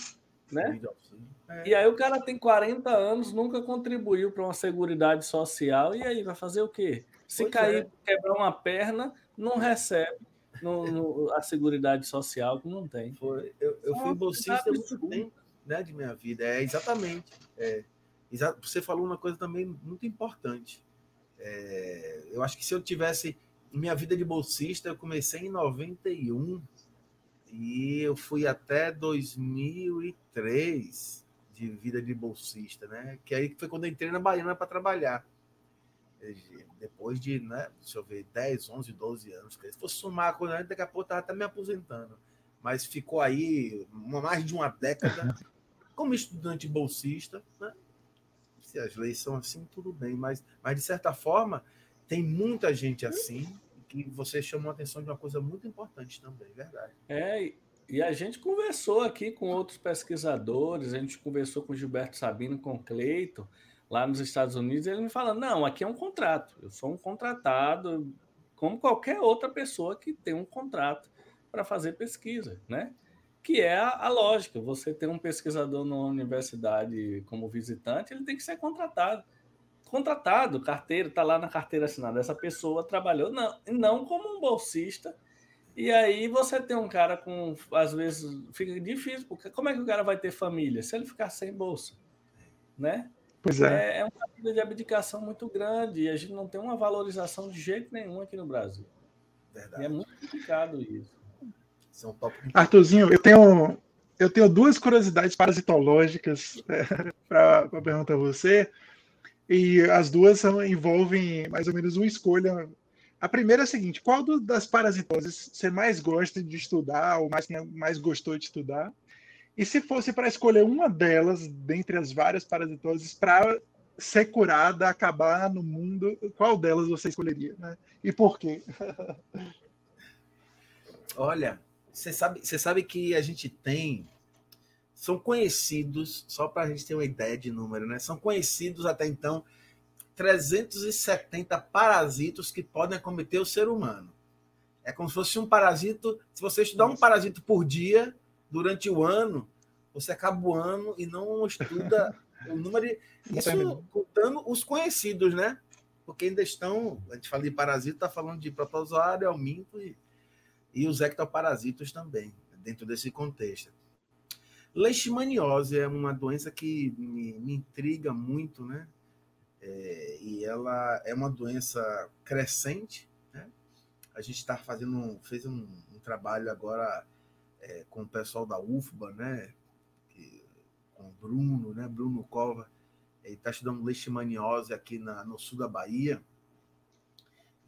né? Vive de auxílio. É. E aí o cara tem quarenta anos, nunca contribuiu para uma seguridade social, e aí vai fazer o quê? Se pois cair, é. Quebrar uma perna, não recebe no, no, a seguridade social, que não tem. Foi, eu eu fui bolsista muito tempo, né, de minha vida, é exatamente. É, exa- você falou uma coisa também muito importante. É, eu acho que se eu tivesse... Minha vida de bolsista, eu comecei em noventa e um e eu fui até dois mil e três de vida de bolsista, né? Que aí foi quando eu entrei na Baiana para trabalhar. Depois de, né, deixa eu ver, dez, onze, doze anos. Se fosse somar, quando daqui a pouco eu estava até me aposentando. Mas ficou aí mais de uma década como estudante bolsista, né? Se as leis são assim, tudo bem. Mas, mas de certa forma... Tem muita gente assim, que você chamou a atenção de uma coisa muito importante também, verdade. É, e a gente conversou aqui com outros pesquisadores, a gente conversou com o Gilberto Sabino, com o Cleiton, lá nos Estados Unidos, e ele me fala, não, aqui é um contrato, eu sou um contratado, como qualquer outra pessoa que tem um contrato para fazer pesquisa, né? Que é a, a lógica, você tem um pesquisador na universidade como visitante, ele tem que ser contratado. contratado, carteiro, está lá na carteira assinada, essa pessoa trabalhou, não, não como um bolsista, e aí você tem um cara com, às vezes, fica difícil, porque como é que o cara vai ter família se ele ficar sem bolsa, né? Pois é. É uma vida de abdicação muito grande e a gente não tem uma valorização de jeito nenhum aqui no Brasil. Verdade. E é muito complicado isso. Isso é um tópico... Arthurzinho, eu tenho, eu tenho duas curiosidades parasitológicas é, para perguntar a você. E as duas envolvem mais ou menos uma escolha. A primeira é a seguinte: qual das parasitoses você mais gosta de estudar ou mais, mais gostou de estudar? E se fosse para escolher uma delas, dentre as várias parasitoses, para ser curada, acabar no mundo, qual delas você escolheria, né? E por quê? Olha, você sabe, você sabe que a gente tem... São conhecidos, só para a gente ter uma ideia de número, né? São conhecidos até então trezentos e setenta parasitos que podem acometer o ser humano. É como se fosse um parasito... Se você estudar um parasito por dia... durante o ano, você acaba o ano e não estuda o número de... Isso contando os conhecidos, né? Porque ainda estão... A gente fala de parasito, está falando de protozoário, helminto e, e os ectoparasitos também, dentro desse contexto. Leishmaniose é uma doença que me, me intriga muito, né? É, e ela é uma doença crescente, né? A gente está fazendo... Fez um, um trabalho agora... É, com o pessoal da U F B A, né? Que, com o Bruno, né? Bruno Cova, ele está estudando leishmaniose aqui na, no sul da Bahia.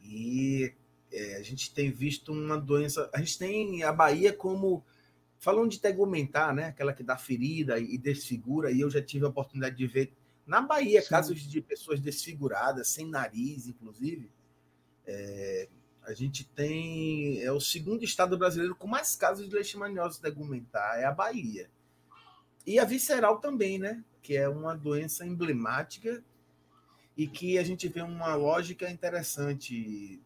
E é, a gente tem visto uma doença... A gente tem a Bahia como... Falando de tegumentar, né? Aquela que dá ferida e desfigura, e eu já tive a oportunidade de ver na Bahia, sim, casos de pessoas desfiguradas, sem nariz, inclusive. É... A gente tem... É o segundo estado brasileiro com mais casos de leishmaniose tegumentar, é a Bahia. E a visceral também, né? Que é uma doença emblemática e que a gente vê uma lógica interessante,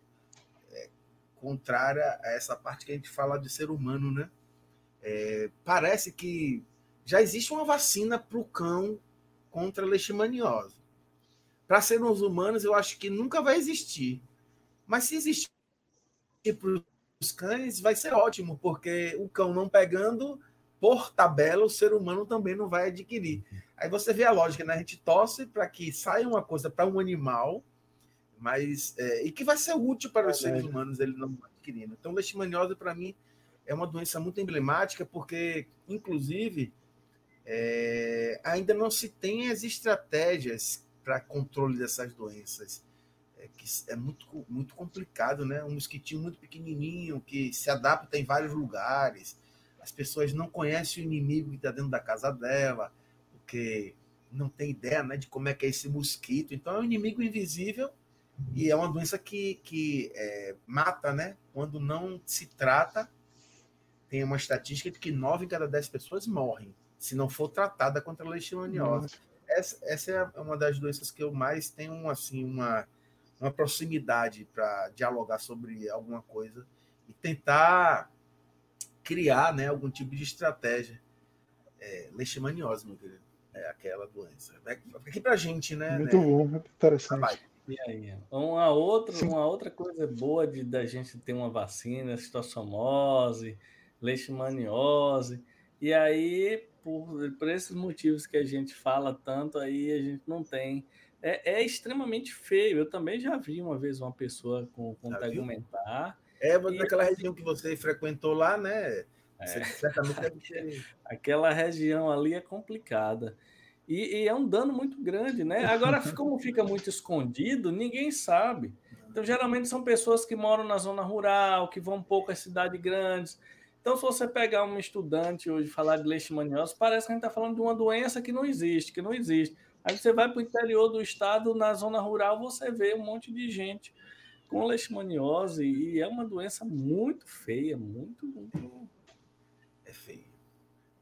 é, contrária a essa parte que a gente fala de ser humano, né? É, parece que já existe uma vacina para o cão contra a leishmaniose. Para seres humanos, eu acho que nunca vai existir. Mas se existir, e para os cães vai ser ótimo, porque o cão não pegando, por tabela, o ser humano também não vai adquirir. Aí você vê a lógica, né? A gente torce para que saia uma coisa para um animal, mas é, e que vai ser útil para os é, seres é. humanos, ele não adquirindo. Então, leishmaniose, para mim, é uma doença muito emblemática, porque, inclusive, é, ainda não se tem as estratégias para controle dessas doenças. É, que é muito, muito complicado, né? Um mosquitinho muito pequenininho que se adapta em vários lugares. As pessoas não conhecem o inimigo que está dentro da casa dela, porque não tem ideia, né, de como é que é esse mosquito. Então, é um inimigo invisível e é uma doença que, que é, mata, né? Quando não se trata, tem uma estatística de que nove em cada dez pessoas morrem, se não for tratada contra a leishmaniose. Essa, essa é uma das doenças que eu mais tenho, assim, uma... uma proximidade para dialogar sobre alguma coisa e tentar criar, né, algum tipo de estratégia. É, leishmaniose, meu querido, é aquela doença. É aqui para a gente, né? Muito né? bom, muito interessante. E aí, uma, outra, uma outra coisa boa de da gente ter uma vacina, cistosomose, leishmaniose, e aí, por, por esses motivos que a gente fala tanto, aí a gente não tem... É, é extremamente feio. Eu também já vi uma vez uma pessoa com, com tegumentar. É, mas naquela região que você frequentou lá, né? Você é. certamente deve ter... Aquela região ali é complicada. E, e é um dano muito grande, né? Agora, como fica muito escondido, ninguém sabe. Então, geralmente, são pessoas que moram na zona rural, que vão pouco às cidades grandes. Então, se você pegar um estudante hoje e falar de leishmaniose, parece que a gente está falando de uma doença que não existe, que não existe. Aí você vai para o interior do estado, na zona rural, você vê um monte de gente com leishmaniose e é uma doença muito feia, muito... muito... É feia,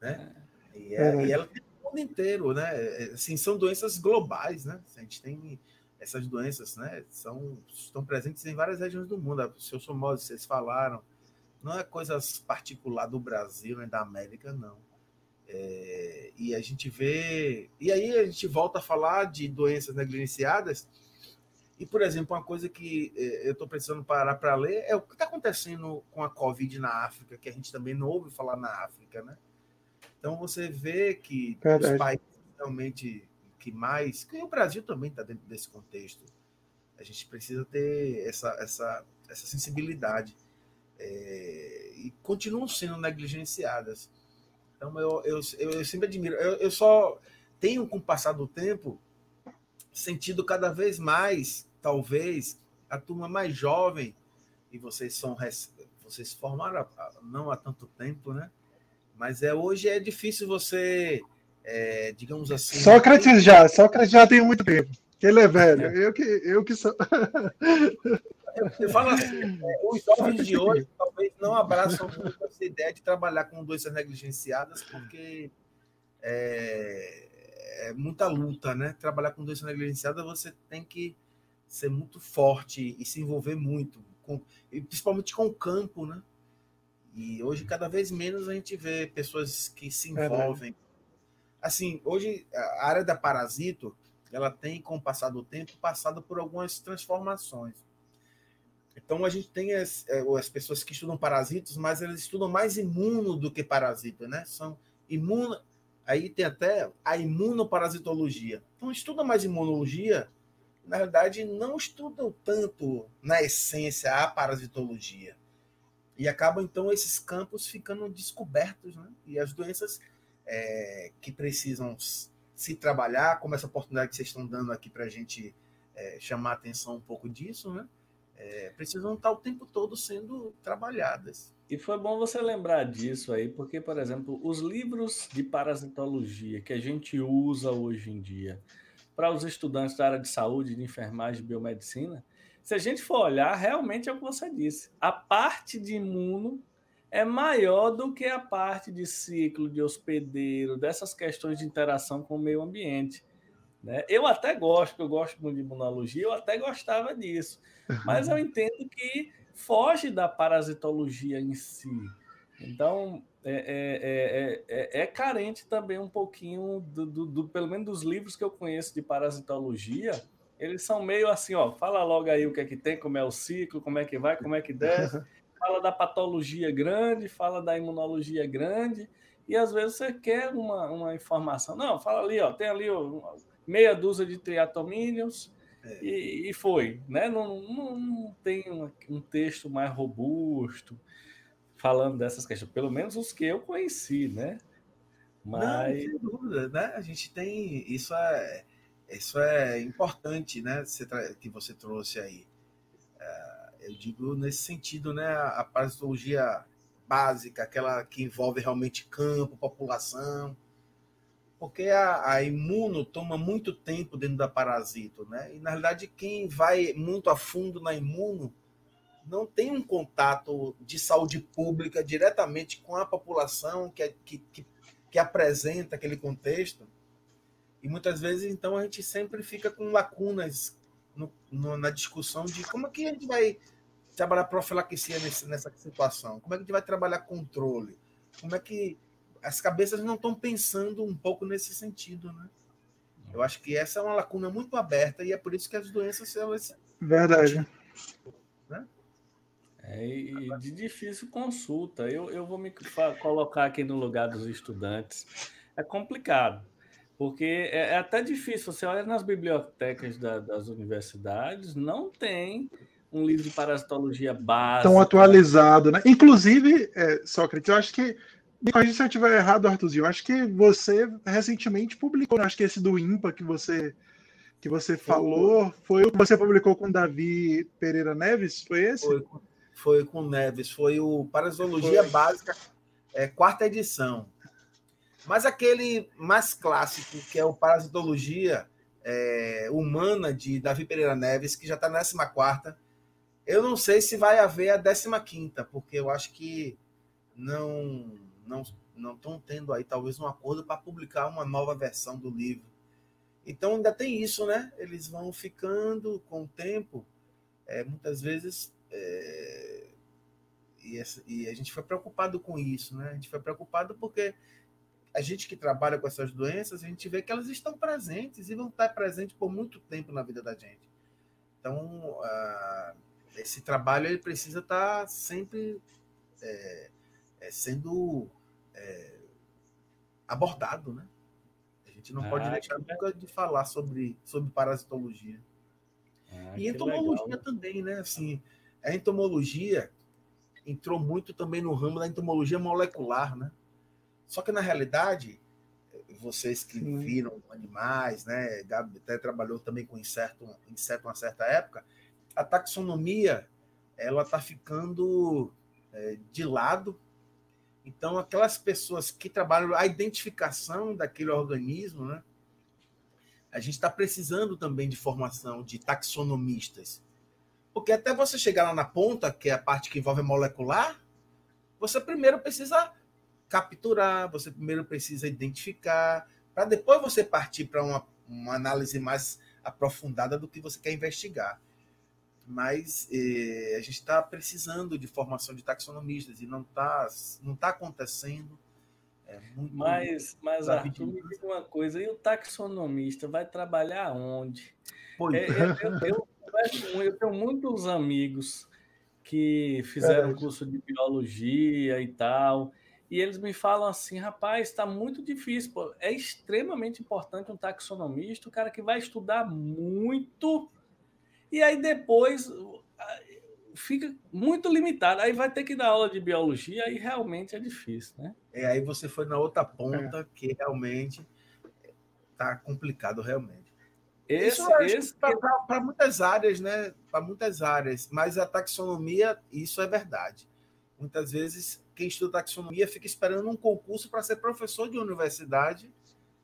né? É. E, é, é. e ela tem o mundo inteiro, né? Assim, são doenças globais, né? A gente tem essas doenças, né? São, estão presentes em várias regiões do mundo. A cistosomose, vocês falaram, não é coisa particular do Brasil, né? Da América, não. É, e a gente vê... E aí a gente volta a falar de doenças negligenciadas. E, por exemplo, uma coisa que eu estou precisando parar para ler é o que está acontecendo com a COVID na África, que a gente também não ouve falar na África, né? Então, você vê que Verdade. os países realmente que mais... que o Brasil também está dentro desse contexto. A gente precisa ter essa, essa, essa sensibilidade. É, e continuam sendo negligenciadas. Então, eu, eu, eu, eu sempre admiro. Eu, eu só tenho, com o passar do tempo, sentido cada vez mais, talvez, a turma mais jovem, e vocês são vocês formaram não há tanto tempo, né? Mas é, hoje é difícil você, é, digamos assim... Sócrates já, Sócrates já tem muito tempo. Ele é velho, é. Eu, que, eu que sou... Eu, eu falo assim, né? Os jovens de hoje talvez não abraçam muito essa ideia de trabalhar com doenças negligenciadas, porque é, é muita luta, né? Trabalhar com doenças negligenciadas, você tem que ser muito forte e se envolver muito, com, e principalmente com o campo, né? E hoje, cada vez menos, a gente vê pessoas que se envolvem. Assim, hoje, a área da parasito, ela tem, com o passar do tempo, passado por algumas transformações. Então, a gente tem as, as pessoas que estudam parasitos, mas elas estudam mais imuno do que parasita, né? São imuno... Aí tem até a imunoparasitologia. Então, estuda mais imunologia, na verdade, não estudam tanto, na essência, a parasitologia. E acabam, então, esses campos ficando descobertos, né? E as doenças é, que precisam se trabalhar, como essa oportunidade que vocês estão dando aqui para a gente é, chamar a atenção um pouco disso, né? É, precisam estar o tempo todo sendo trabalhadas. E foi bom você lembrar disso aí, porque, por exemplo, os livros de parasitologia que a gente usa hoje em dia para os estudantes da área de saúde, de enfermagem e biomedicina, se a gente for olhar, realmente é o que você disse. A parte de imuno é maior do que a parte de ciclo, de hospedeiro, dessas questões de interação com o meio ambiente. Né? Eu até gosto, eu gosto muito de imunologia, eu até gostava disso, mas eu entendo que foge da parasitologia em si. Então, é, é, é, é, é carente também um pouquinho, do, do, do, pelo menos dos livros que eu conheço de parasitologia, eles são meio assim, ó, fala logo aí o que é que tem, como é o ciclo, como é que vai, como é que desce, fala da patologia grande, fala da imunologia grande, e às vezes você quer uma, uma informação. Não, fala ali, ó, tem ali ó, meia dúzia de triatomíneos é. e, e foi. Né? Não, não, não tem um, um texto mais robusto falando dessas questões, pelo menos os que eu conheci, né? Mas... Não, sem dúvida, né? A gente tem... Isso é, isso é importante, né? Que você trouxe aí. Eu digo nesse sentido, né? A parasitologia básica, aquela que envolve realmente campo, população, porque a, a imuno toma muito tempo dentro da parasito, né? E, na realidade, quem vai muito a fundo na imuno não tem um contato de saúde pública diretamente com a população que, que, que, que apresenta aquele contexto. E, muitas vezes, então, a gente sempre fica com lacunas no, no, na discussão de como é que a gente vai... trabalhar profilaxia nessa situação? Como é que a gente vai trabalhar controle? Como é que as cabeças não estão pensando um pouco nesse sentido, né? Eu acho que essa é uma lacuna muito aberta e é por isso que as doenças são... Verdade. Né? É, e de difícil consulta. Eu, eu vou me colocar aqui no lugar dos estudantes. É complicado, porque é, é até difícil. Você olha nas bibliotecas da, das universidades, não tem... um livro de parasitologia básica. Tão atualizado, né? Inclusive, é, Sócrates, eu acho que, me corrija se eu estiver errado, Arthurzinho, eu acho que você recentemente publicou, eu acho que esse do IMPA que você, que você falou, foi o que você publicou com o Davi Pereira Neves, foi esse? Foi, foi com o Neves, foi o Parasitologia foi. Básica, é, quarta edição. Mas aquele mais clássico, que é o Parasitologia é, Humana, de Davi Pereira Neves, que já está na décima quarta, eu não sei se vai haver a décima quinta, porque eu acho que não não não estão tendo aí talvez um acordo para publicar uma nova versão do livro. Então ainda tem isso, né? Eles vão ficando com o tempo, é, muitas vezes, é, e, essa, e a gente foi preocupado com isso, né? A gente foi preocupado porque a gente que trabalha com essas doenças, a gente vê que elas estão presentes e vão estar presentes por muito tempo na vida da gente. Então... A, Esse trabalho ele precisa estar sempre é, é, sendo é, abordado, né? A gente não ah, pode deixar que... nunca de falar sobre, sobre parasitologia. Ah, e entomologia legal. também, né? Assim, a entomologia entrou muito também no ramo da entomologia molecular, né? Só que, na realidade, vocês que viram Sim. animais, né? Gabi até trabalhou também com inseto, inseto uma certa época, a taxonomia ela está ficando é, de lado. Então, aquelas pessoas que trabalham a identificação daquele organismo, né? A gente está precisando também de formação de taxonomistas. Porque até você chegar lá na ponta, que é a parte que envolve a molecular, você primeiro precisa capturar, você primeiro precisa identificar, para depois você partir para uma, uma análise mais aprofundada do que você quer investigar. Mas eh, a gente está precisando de formação de taxonomistas e não está não tá acontecendo. É muito, mas, mas Arthur, me diz uma coisa, e o taxonomista vai trabalhar onde? Pois. É, eu, eu, eu tenho muitos amigos que fizeram é. curso de biologia e tal, e eles me falam assim, rapaz, está muito difícil, pô. É extremamente importante um taxonomista, o cara que vai estudar muito... E aí depois fica muito limitado. Aí vai ter que dar aula de biologia e realmente é difícil, né? É, aí você foi na outra ponta é. que realmente está complicado, realmente. Esse, isso esse... para muitas áreas, né? Para muitas áreas. Mas a taxonomia, isso é verdade. Muitas vezes quem estuda taxonomia fica esperando um concurso para ser professor de universidade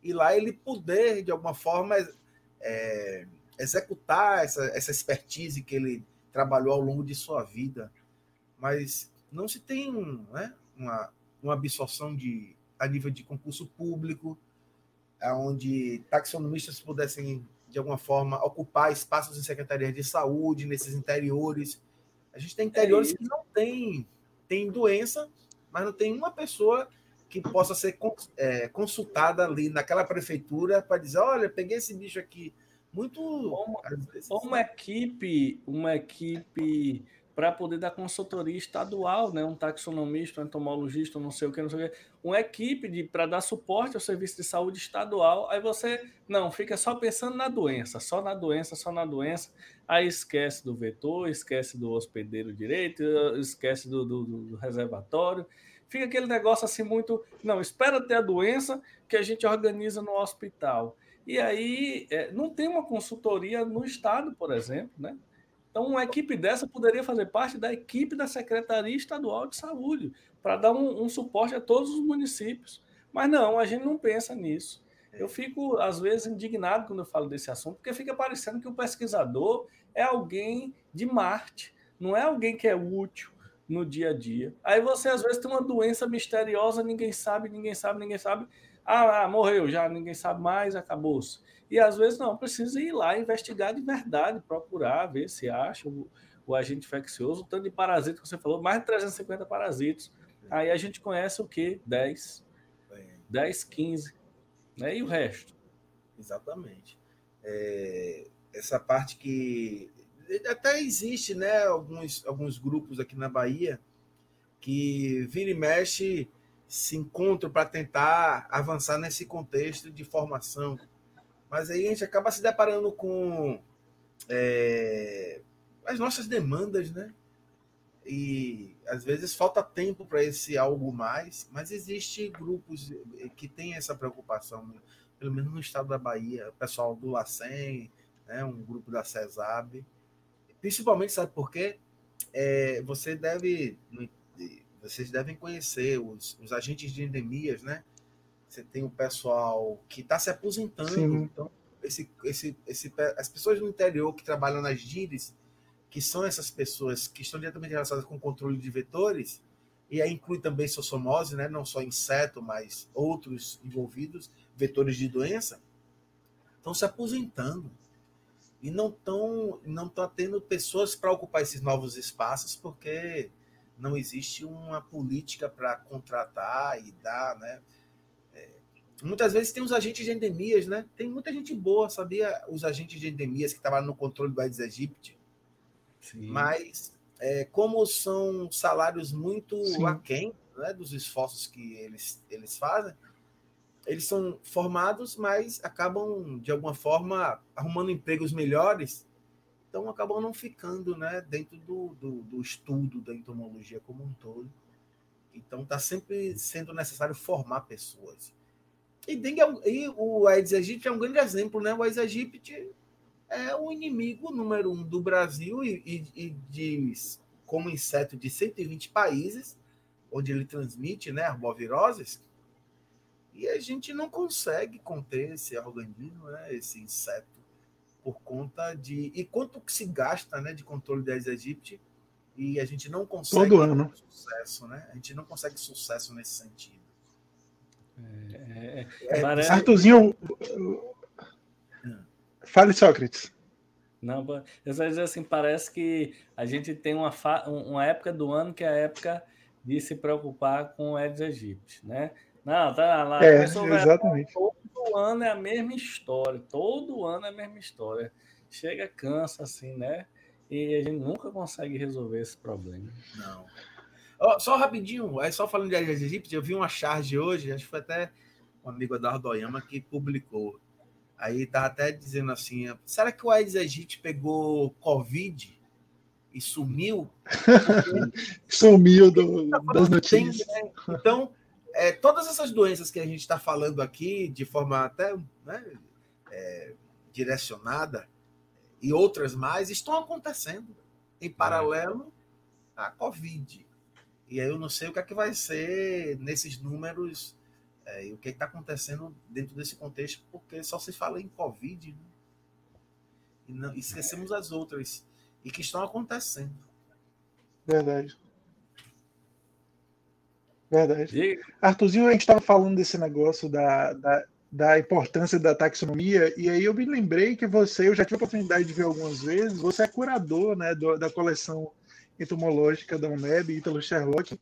e lá ele poder, de alguma forma... É... executar essa, essa expertise que ele trabalhou ao longo de sua vida, mas não se tem né, uma, uma absorção de, a nível de concurso público, onde taxonomistas pudessem, de alguma forma, ocupar espaços em secretarias de saúde, nesses interiores. A gente tem interiores é que não tem, tem doença, mas não tem uma pessoa que possa ser é, consultada ali naquela prefeitura para dizer, olha, peguei esse bicho aqui, muito uma, uma equipe uma equipe para poder dar consultoria estadual, né? Um taxonomista, um entomologista, não sei o que, não sei o que, uma equipe para dar suporte ao serviço de saúde estadual. Aí você não fica só pensando na doença, só na doença, só na doença. Aí esquece do vetor, esquece do hospedeiro direito, esquece do, do, do reservatório. Fica aquele negócio assim muito, não, espera ter a doença que a gente organiza no hospital. E aí, não tem uma consultoria no Estado, por exemplo, né? Então, uma equipe dessa poderia fazer parte da equipe da Secretaria Estadual de Saúde, para dar um, um suporte a todos os municípios. Mas não, a gente não pensa nisso. Eu fico, às vezes, indignado quando eu falo desse assunto, porque fica parecendo que o pesquisador é alguém de Marte, não é alguém que é útil no dia a dia. Aí você, às vezes, tem uma doença misteriosa, ninguém sabe, ninguém sabe, ninguém sabe... Ah, ah, morreu já, ninguém sabe mais, acabou-se. E às vezes não, precisa ir lá investigar de verdade, procurar, ver se acha o, o agente infeccioso, o tanto de parasita que você falou, mais de trezentos e cinquenta parasitos. Aí a gente conhece o quê? dez, quinze, né? E o resto? Exatamente. É, essa parte que... Até existe, né, alguns, alguns grupos aqui na Bahia que vira e mexe... se encontram para tentar avançar nesse contexto de formação. Mas aí a gente acaba se deparando com é, as nossas demandas, né? E às vezes falta tempo para esse algo mais, mas existem grupos que têm essa preocupação, pelo menos no estado da Bahia, o pessoal do LACEN, né? Um grupo da CESAB. Principalmente, sabe por quê? É, você deve... Vocês devem conhecer os, os agentes de endemias, né? Você tem o pessoal que está se aposentando. Sim. Então, esse, esse, esse, as pessoas do interior que trabalham nas D I Rs, que são essas pessoas que estão diretamente relacionadas com o controle de vetores, e aí inclui também zoonose, né? Não só inseto, mas outros envolvidos, vetores de doença, estão se aposentando. E não estão não estão tendo pessoas para ocupar esses novos espaços, porque... não existe uma política para contratar e dar, né? É, muitas vezes tem os agentes de endemias, né? Tem muita gente boa, sabia? Os agentes de endemias que estavam no controle do Aedes aegypti. Sim. Mas é, como são salários muito Sim. aquém, né, dos esforços que eles, eles fazem, eles são formados, mas acabam, de alguma forma, arrumando empregos melhores, então acabam não ficando, né, dentro do, do, do estudo da entomologia como um todo. Então está sempre sendo necessário formar pessoas. E, dengue, e o Aedes aegypti é um grande exemplo, né? O Aedes aegypti é o inimigo número um do Brasil e, e, e diz, como inseto de cento e vinte países, onde ele transmite, né, arboviroses, e a gente não consegue conter esse organismo, né, esse inseto, por conta de... E quanto que se gasta, né, de controle do Aedes aegypti, e a gente não consegue Todo ano. sucesso, né? A gente não consegue sucesso nesse sentido. É, é, é, parece... Arthurzinho, fale, Sócrates. Não, eu só ia dizer assim, parece que a gente tem uma, fa... uma época do ano que é a época de se preocupar com o Aedes aegypti, né? Não, tá lá. É, exatamente. Vai... Todo ano é a mesma história. Todo ano é a mesma história. Chega, cansa, assim, né? E a gente nunca consegue resolver esse problema. Não. Oh, só rapidinho, aí só falando de Aedes aegypti, eu vi uma charge hoje, acho que foi até um amigo Eduardo Oyama que publicou. Aí estava até dizendo assim, será que o Aedes aegypti pegou COVID e sumiu? Sumiu do, tá das notícias. Né? Então, é, todas essas doenças que a gente está falando aqui, de forma até, né, é, direcionada, e outras mais, estão acontecendo em paralelo à Covid. E aí eu não sei o que é que vai ser nesses números, é, e o que está acontecendo dentro desse contexto, porque só se fala em Covid, né? E não, esquecemos as outras, e que estão acontecendo. Verdade. Verdade. E... Arthurzinho, a gente estava falando desse negócio da... da... da importância da taxonomia, e aí eu me lembrei que você, eu já tive a oportunidade de ver algumas vezes, você é curador, né, do, da coleção entomológica da U N E B, Ítalo Sherlock,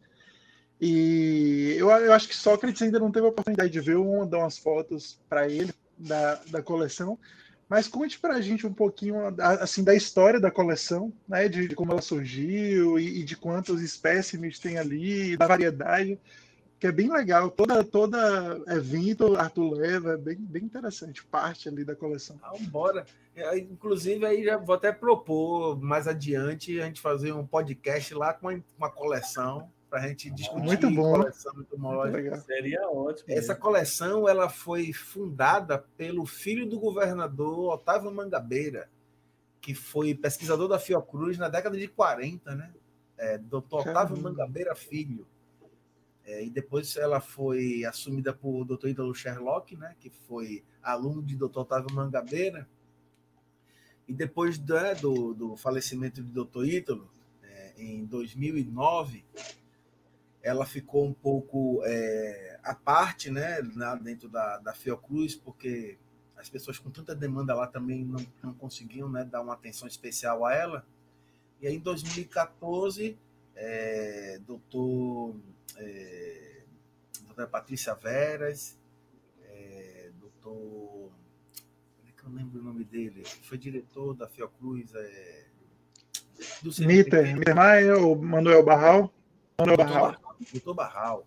e eu, eu acho que Sócrates ainda não teve a oportunidade de ver, um, dar umas fotos para ele da, da coleção, mas conte para a gente um pouquinho assim, da história da coleção, né, de, de como ela surgiu e, e de quantos espécimes tem ali, da variedade, que é bem legal, toda, toda evento, Arthur leva, é bem, bem interessante, parte ali da coleção. Ah, bora. Inclusive, aí já vou até propor mais adiante a gente fazer um podcast lá com uma coleção, para a gente discutir. Muito bom. Coleção entomológica. Muito legal. Seria ótimo. Essa coleção ela foi fundada pelo filho do governador Otávio Mangabeira, que foi pesquisador da Fiocruz na década de quarenta, né? É, doutor Otávio Mangabeira Filho. É, e depois ela foi assumida por doutor Ítalo Sherlock, né, que foi aluno de doutor Otávio Mangabeira. E depois do, do, do falecimento de doutor Ítalo, é, em dois mil e nove, ela ficou um pouco é, à parte, né, na, dentro da, da Fiocruz, porque as pessoas com tanta demanda lá também não, não conseguiam, né, dar uma atenção especial a ela. E aí, em dois mil e quatorze, é, doutor... É, doutora Patrícia Veras, é, doutor, como é que eu lembro o nome dele? Foi diretor da Fiocruz, é, do Miter, Miter Maia, ou Manuel Barral? Manuel doutor Barral. Barral. Doutor Barral.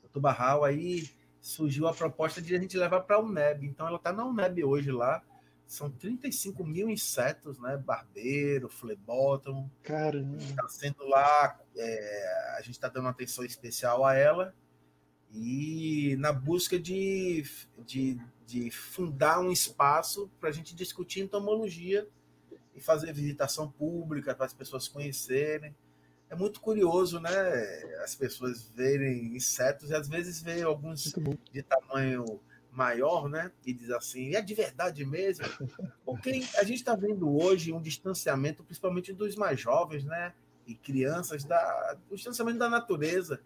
Doutor Barral, aí surgiu a proposta de a gente levar para a U N E B. Então ela está na U N E B hoje lá. São trinta e cinco mil insetos, né? Barbeiro, flebótomo. Caramba. Está sendo lá, é, a gente está dando atenção especial a ela. E na busca de, de, de fundar um espaço para a gente discutir entomologia e fazer visitação pública para as pessoas conhecerem. É muito curioso, né? As pessoas verem insetos e às vezes vê alguns de tamanho maior, né? E diz assim, é de verdade mesmo? Porque a gente está vendo hoje um distanciamento, principalmente dos mais jovens, né? E crianças, da, o distanciamento da natureza.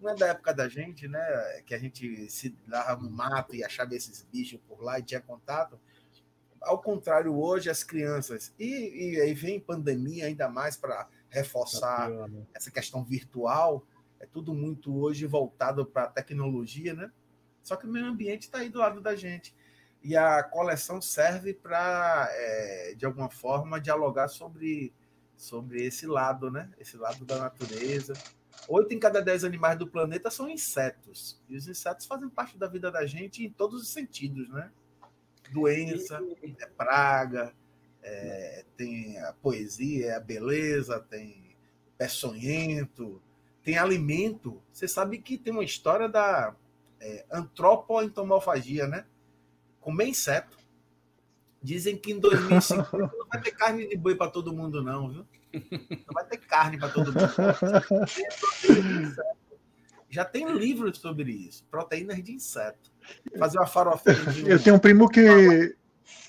Não é da época da gente, né? Que a gente se dava no mato e achava esses bichos por lá e tinha contato. Ao contrário, hoje as crianças... E, e aí vem pandemia ainda mais para reforçar, tá pior, né, essa questão virtual. É tudo muito hoje voltado para a tecnologia, né? Só que o meio ambiente está aí do lado da gente. E a coleção serve para, é, de alguma forma, dialogar sobre, sobre esse lado, né? Esse lado da natureza, Oito em cada dez animais do planeta são insetos. E os insetos fazem parte da vida da gente em todos os sentidos, né? Doença, é praga, é, tem a poesia, a beleza, tem peçonhento, tem alimento. Você sabe que tem uma história da é, antropoentomofagia, né? Comer inseto. Dizem que em dois mil e cinquenta não vai ter carne de boi para todo mundo, não, viu? Não vai ter carne para todo mundo. Já tem livros sobre isso, proteínas de inseto. Fazer uma farofinha de um, eu tenho um primo que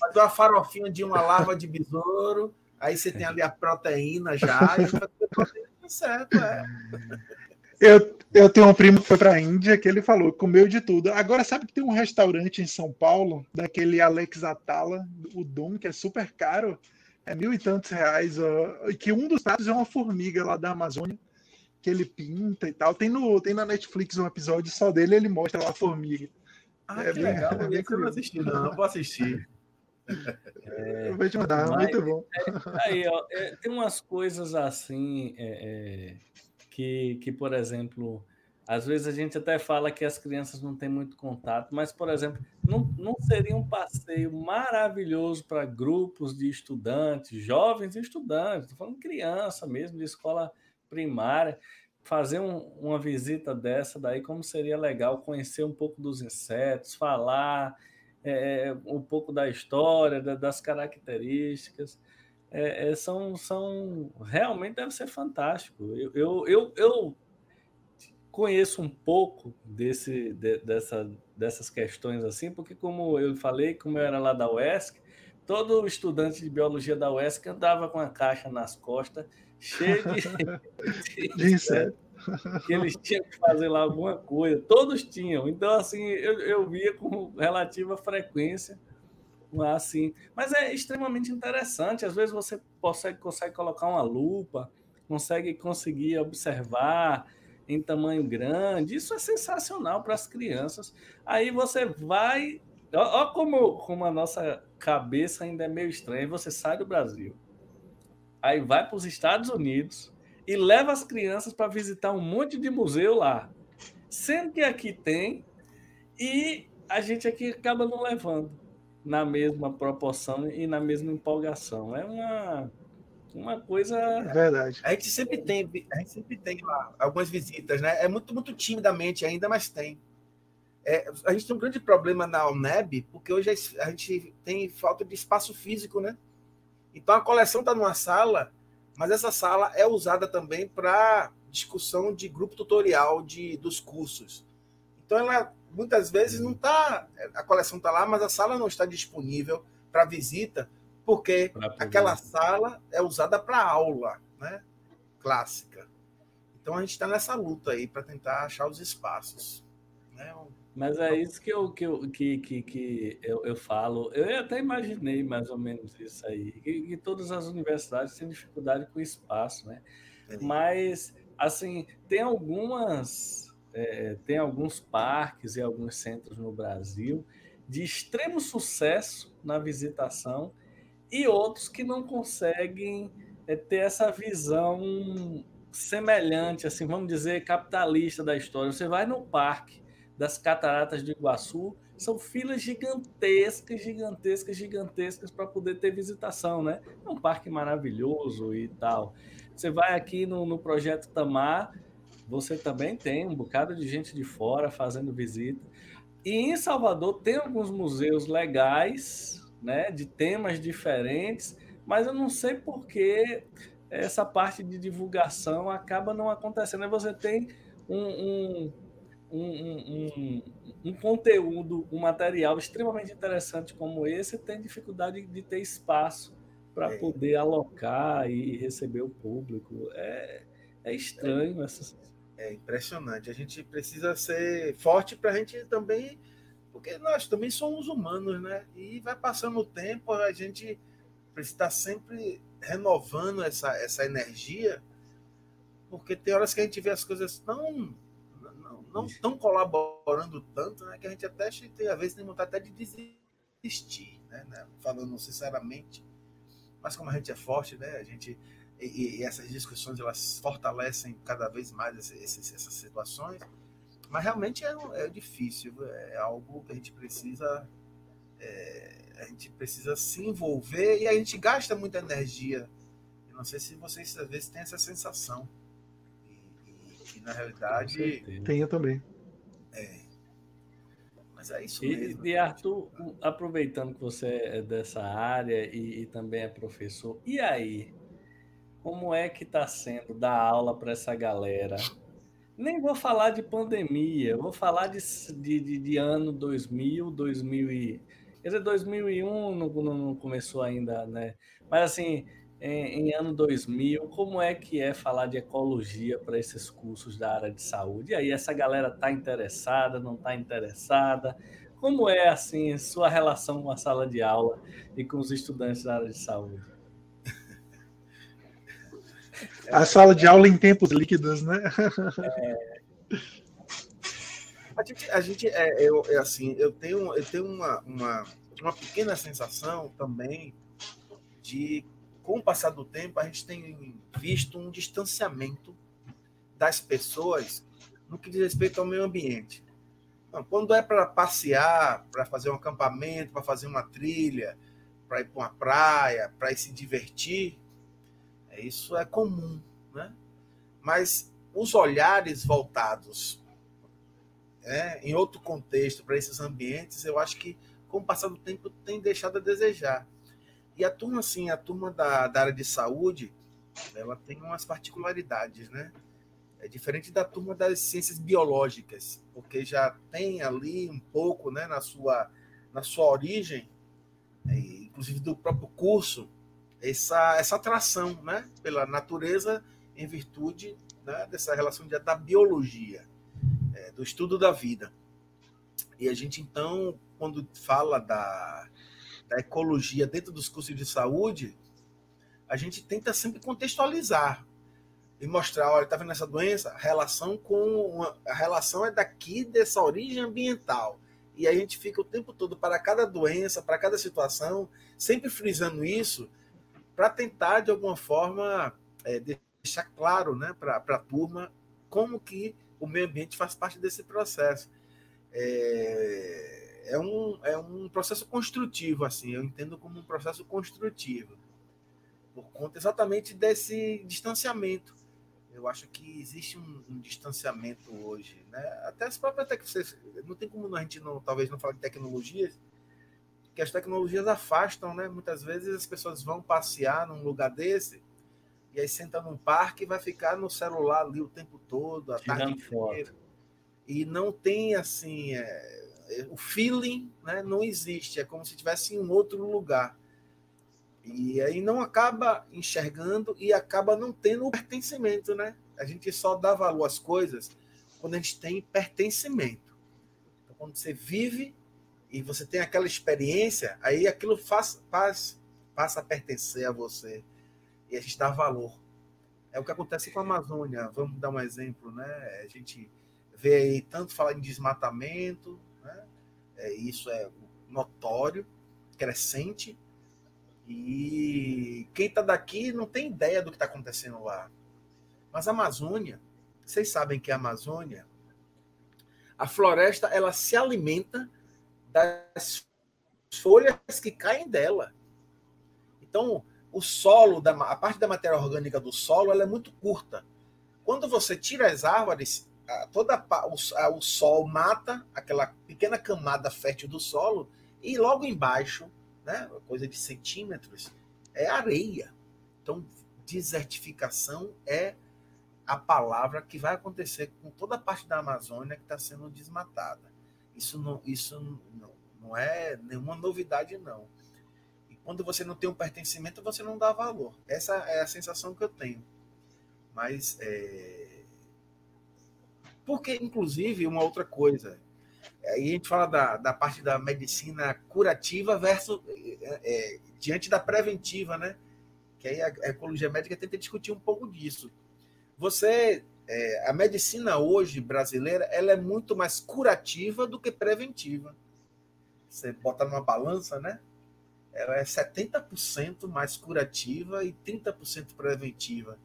fazer uma farofinha de uma larva de besouro, aí você tem ali a proteína já, e fazer proteína de inseto, é. Eu, eu tenho um primo que foi para a Índia, que ele falou, comeu de tudo. Agora, sabe que tem um restaurante em São Paulo, daquele Alex Atala, o Dom, que é super caro, é mil e tantos reais, ó, que um dos pratos é uma formiga lá da Amazônia, que ele pinta e tal. Tem, no, tem na Netflix um episódio só dele, ele mostra lá a formiga. Ah, é que bem, legal, é bem eu não assisti, não, não vou assistir. É, eu vou te mandar, mas, muito bom. É, aí, ó, é, tem umas coisas assim... É, é... Que, que, por exemplo, às vezes a gente até fala que as crianças não têm muito contato, mas, por exemplo, não, não seria um passeio maravilhoso para grupos de estudantes, jovens estudantes, estou falando criança mesmo, de escola primária, fazer um, uma visita dessa daí, como seria legal conhecer um pouco dos insetos, falar é, um pouco da história, da, das características... É, é, são, são realmente deve ser fantástico. Eu, eu, eu, eu conheço um pouco desse, de, dessa, dessas questões assim, porque como eu falei, como eu era lá da U E S C, todo estudante de biologia da U E S C andava com a caixa nas costas, cheio de, de inseto, que eles tinham que fazer lá alguma coisa, todos tinham. Então, assim, eu, eu via com relativa frequência. Assim. Mas é extremamente interessante. Às vezes você consegue, consegue colocar uma lupa, consegue conseguir observar em tamanho grande. Isso é sensacional para as crianças. Aí você vai... Olha como, como a nossa cabeça ainda é meio estranha. Você sai do Brasil, aí vai para os Estados Unidos e leva as crianças para visitar um monte de museu lá. Sendo que aqui tem e a gente aqui acaba não levando na mesma proporção e na mesma empolgação. É uma, uma coisa... É verdade. A gente sempre tem, a gente sempre tem lá algumas visitas, né? É muito, muito timidamente ainda, mas tem. É, a gente tem um grande problema na U N E B, porque hoje a gente tem falta de espaço físico, né? Então, a coleção está numa sala, mas essa sala é usada também para discussão de grupo tutorial de, dos cursos. Então, ela... muitas vezes não tá, a coleção está lá, mas a sala não está disponível para visita, porque aquela sala é usada para aula, né? Clássica. Então a gente está nessa luta aí para tentar achar os espaços, né? Mas é isso que eu, que eu, que, que, que eu, eu falo. Eu até imaginei mais ou menos isso aí, que, que todas as universidades têm dificuldade com espaço, né? É. Mas, assim, tem algumas... É, tem alguns parques e alguns centros no Brasil de extremo sucesso na visitação e outros que não conseguem é, ter essa visão semelhante, assim, vamos dizer, capitalista da história. Você vai no Parque das Cataratas do Iguaçu, são filas gigantescas, gigantescas, gigantescas para poder ter visitação, né? É um parque maravilhoso e tal. Você vai aqui no, no Projeto Tamar, você também tem um bocado de gente de fora fazendo visita. E em Salvador tem alguns museus legais, né, de temas diferentes, mas eu não sei por que essa parte de divulgação acaba não acontecendo. Você tem um, um, um, um, um conteúdo, um material extremamente interessante como esse, tem dificuldade de ter espaço para poder alocar e receber o público. É, é estranho essa... É impressionante. A gente precisa ser forte para a gente também, porque nós também somos humanos, né? E vai passando o tempo, a gente precisa estar sempre renovando essa, essa energia, porque tem horas que a gente vê as coisas tão, não, não tão colaborando tanto, né? Que a gente até tem, às vezes, tem vontade até de desistir, né? Falando sinceramente. Mas como a gente é forte, né? A gente... e, e essas discussões elas fortalecem cada vez mais essas, essas situações, mas realmente é, é difícil, é algo que a gente precisa, é, a gente precisa se envolver, e a gente gasta muita energia. Eu não sei se vocês às vezes têm essa sensação, e, e, e na realidade... Tenho também. É. Mas é isso mesmo. E, e Arthur, aproveitando que você é dessa área e, e também é professor, e aí, como é que está sendo dar aula para essa galera? Nem vou falar de pandemia, vou falar de, de, de, de ano dois mil, dois mil e... Quer dizer, dois mil e um não, não começou ainda, né? Mas, assim, em, em ano dois mil, como é que é falar de ecologia para esses cursos da área de saúde? E aí, essa galera está interessada, não está interessada? Como é, assim, sua relação com a sala de aula e com os estudantes da área de saúde? A sala de aula em tempos líquidos, né? É... A gente, a gente é, eu, é assim, eu tenho, eu tenho uma, uma, uma pequena sensação também de... Com o passar do tempo, a gente tem visto um distanciamento das pessoas no que diz respeito ao meio ambiente. Não, quando é para passear, para fazer um acampamento, para fazer uma trilha, para ir para uma praia, para ir se divertir, isso é comum, né? Mas os olhares voltados, né, em outro contexto, para esses ambientes, eu acho que, com o passar do tempo, tem deixado a desejar. E a turma, assim, a turma da, da área de saúde, ela tem umas particularidades, né? É diferente da turma das ciências biológicas, porque já tem ali um pouco, né, na sua, na sua origem, inclusive do próprio curso, essa, essa atração, né, pela natureza em virtude, né, dessa relação de, da biologia, é, do estudo da vida. E a gente, então, quando fala da... da ecologia dentro dos cursos de saúde, a gente tenta sempre contextualizar e mostrar, olha, está vendo essa doença? A relação, com uma, a relação é daqui, dessa origem ambiental. E a gente fica o tempo todo, para cada doença, para cada situação, sempre frisando isso, para tentar, de alguma forma, é, deixar claro, né, para a turma como que o meio ambiente faz parte desse processo. É... É um, é um processo construtivo, assim, eu entendo como um processo construtivo, por conta exatamente desse distanciamento. Eu acho que existe um, um distanciamento hoje, né? Até as próprias tecnologias, não tem como a gente não, talvez não falar de tecnologias, que as tecnologias afastam, né? Muitas vezes as pessoas vão passear num lugar desse, e aí senta num parque e vai ficar no celular ali o tempo todo, a tarde inteira. E não tem, assim... É... O feeling, né, não existe, é como se estivesse em um outro lugar. E aí não acaba enxergando e acaba não tendo o pertencimento, né? A gente só dá valor às coisas quando a gente tem pertencimento. Então, quando você vive e você tem aquela experiência, aí aquilo faz, faz, passa a pertencer a você e a gente dá valor. É o que acontece com a Amazônia. Vamos dar um exemplo, né? A gente vê aí tanto falar em desmatamento... Isso é notório, crescente, e quem está daqui não tem ideia do que está acontecendo lá. Mas a Amazônia, vocês sabem que a Amazônia, a floresta, ela se alimenta das folhas que caem dela. Então, o solo, a parte da matéria orgânica do solo, ela é muito curta. Quando você tira as árvores... Toda, o, o sol mata aquela pequena camada fértil do solo e logo embaixo, né, coisa de centímetros, é areia. Então, desertificação é a palavra que vai acontecer com toda a parte da Amazônia que está sendo desmatada. Isso, não, isso não, não é nenhuma novidade, não. E quando você não tem um pertencimento, você não dá valor. Essa é a sensação que eu tenho. Mas... É... Porque, inclusive, uma outra coisa, aí a gente fala da, da parte da medicina curativa versus é, é, diante da preventiva, né? Que aí a, a ecologia médica tenta discutir um pouco disso. Você, é, a medicina hoje brasileira, ela é muito mais curativa do que preventiva. Você bota numa balança, né? ela é setenta por cento mais curativa e trinta por cento preventiva.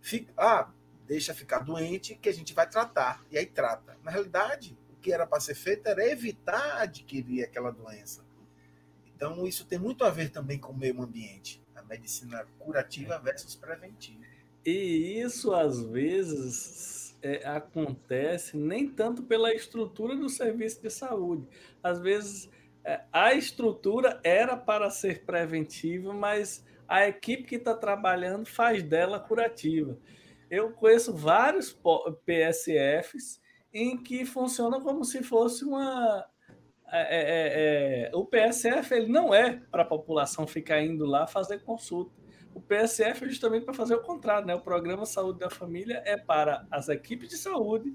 Fica, ah, deixa ficar doente que a gente vai tratar, e aí trata. Na realidade, o que era para ser feito era evitar adquirir aquela doença. Então, isso tem muito a ver também com o meio ambiente, a medicina curativa versus preventiva. E isso, às vezes, é, acontece nem tanto pela estrutura do serviço de saúde. Às vezes, a estrutura era para ser preventiva, mas a equipe que está trabalhando faz dela curativa. Eu conheço vários P S Fs em que funciona como se fosse uma... É, é, é... O P S F ele não é para a população ficar indo lá fazer consulta. O P S F é justamente para fazer o contrário, né? O Programa Saúde da Família é para as equipes de saúde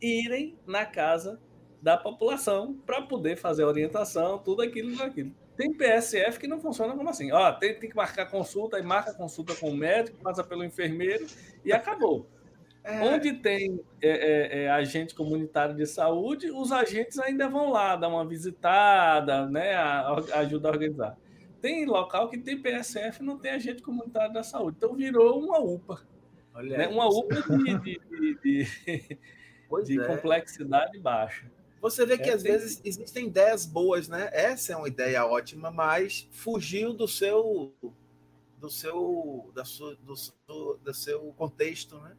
irem na casa da população para poder fazer orientação, tudo aquilo, tudo aquilo. Tem P S F que não funciona como assim. Ó, tem, tem que marcar consulta, e marca consulta com o médico, passa pelo enfermeiro e acabou. É. Onde tem é, é, é, agente comunitário de saúde, os agentes ainda vão lá, dar uma visitada, né, ajuda a organizar. Tem local que tem P S F e não tem agente comunitário da saúde. Então, virou uma U P A. Olha, né? Uma U P A de, de, de, de, de é. complexidade baixa. Você vê que, é, às tem... vezes, existem ideias boas, né? Essa é uma ideia ótima, mas fugiu do seu, do seu, da sua, do, do, do seu contexto, né?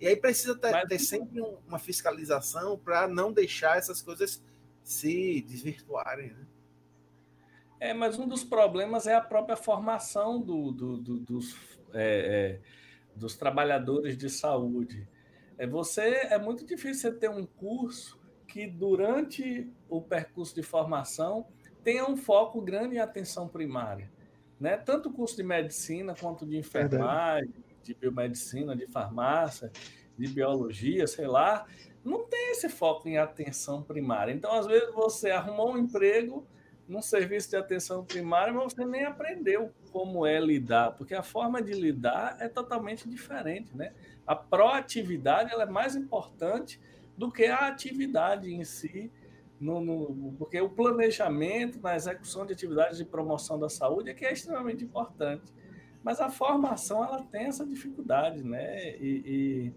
E aí precisa ter, mas... ter sempre uma fiscalização para não deixar essas coisas se desvirtuarem, né? É, mas um dos problemas é a própria formação do, do, do, dos, é, é, dos trabalhadores de saúde. É, você, é muito difícil você ter um curso que, durante o percurso de formação, tenha um foco grande em atenção primária, né? Tanto o curso de medicina, quanto de enfermagem, Verdade. de biomedicina, de farmácia, de biologia, sei lá, não tem esse foco em atenção primária. Então, às vezes, você arrumou um emprego num serviço de atenção primária, mas você nem aprendeu como é lidar, porque a forma de lidar é totalmente diferente, né? A proatividade ela é mais importante do que a atividade em si, no, no, porque o planejamento na execução de atividades de promoção da saúde é que é extremamente importante. Mas a formação ela tem essa dificuldade, né? E,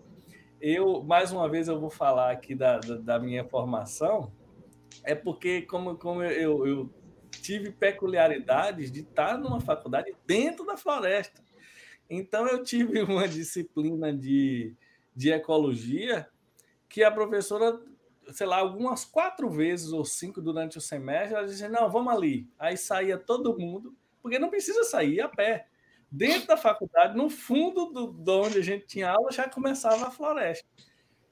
e eu, mais uma vez, eu vou falar aqui da, da, da minha formação, é porque, como, como eu, eu tive peculiaridades de estar numa faculdade dentro da floresta. Então, eu tive uma disciplina de, de ecologia que a professora, sei lá, algumas quatro vezes ou cinco durante o semestre, ela dizia, não, vamos ali. Aí saía todo mundo, porque não precisa sair a pé. Dentro da faculdade, no fundo do, de onde a gente tinha aula, já começava a floresta.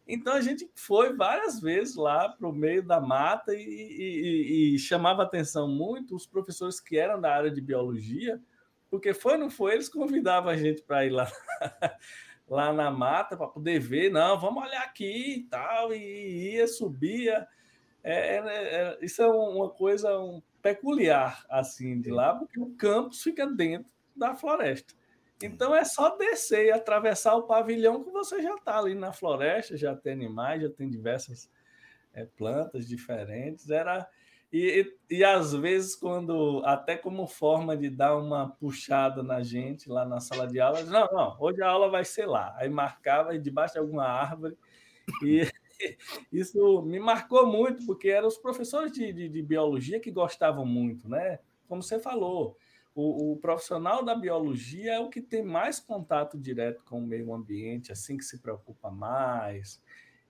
Então, a gente foi várias vezes lá para o meio da mata e, e, e chamava atenção muito os professores que eram da área de biologia, porque foi ou não foi, eles convidavam a gente para ir lá, lá na mata para poder ver, não, vamos olhar aqui e tal, e ia, subia. É, é, é, isso é uma coisa um, peculiar assim de lá, porque o campus fica dentro da floresta. Então, é só descer e atravessar o pavilhão que você já está ali na floresta, já tem animais, já tem diversas é, plantas diferentes. Era e, e, e, às vezes, quando até como forma de dar uma puxada na gente lá na sala de aula, não, não, hoje a aula vai ser lá. Aí marcava debaixo de alguma árvore. E isso me marcou muito, porque eram os professores de, de, de biologia que gostavam muito, né? Como você falou, O, o profissional da biologia é o que tem mais contato direto com o meio ambiente, assim que se preocupa mais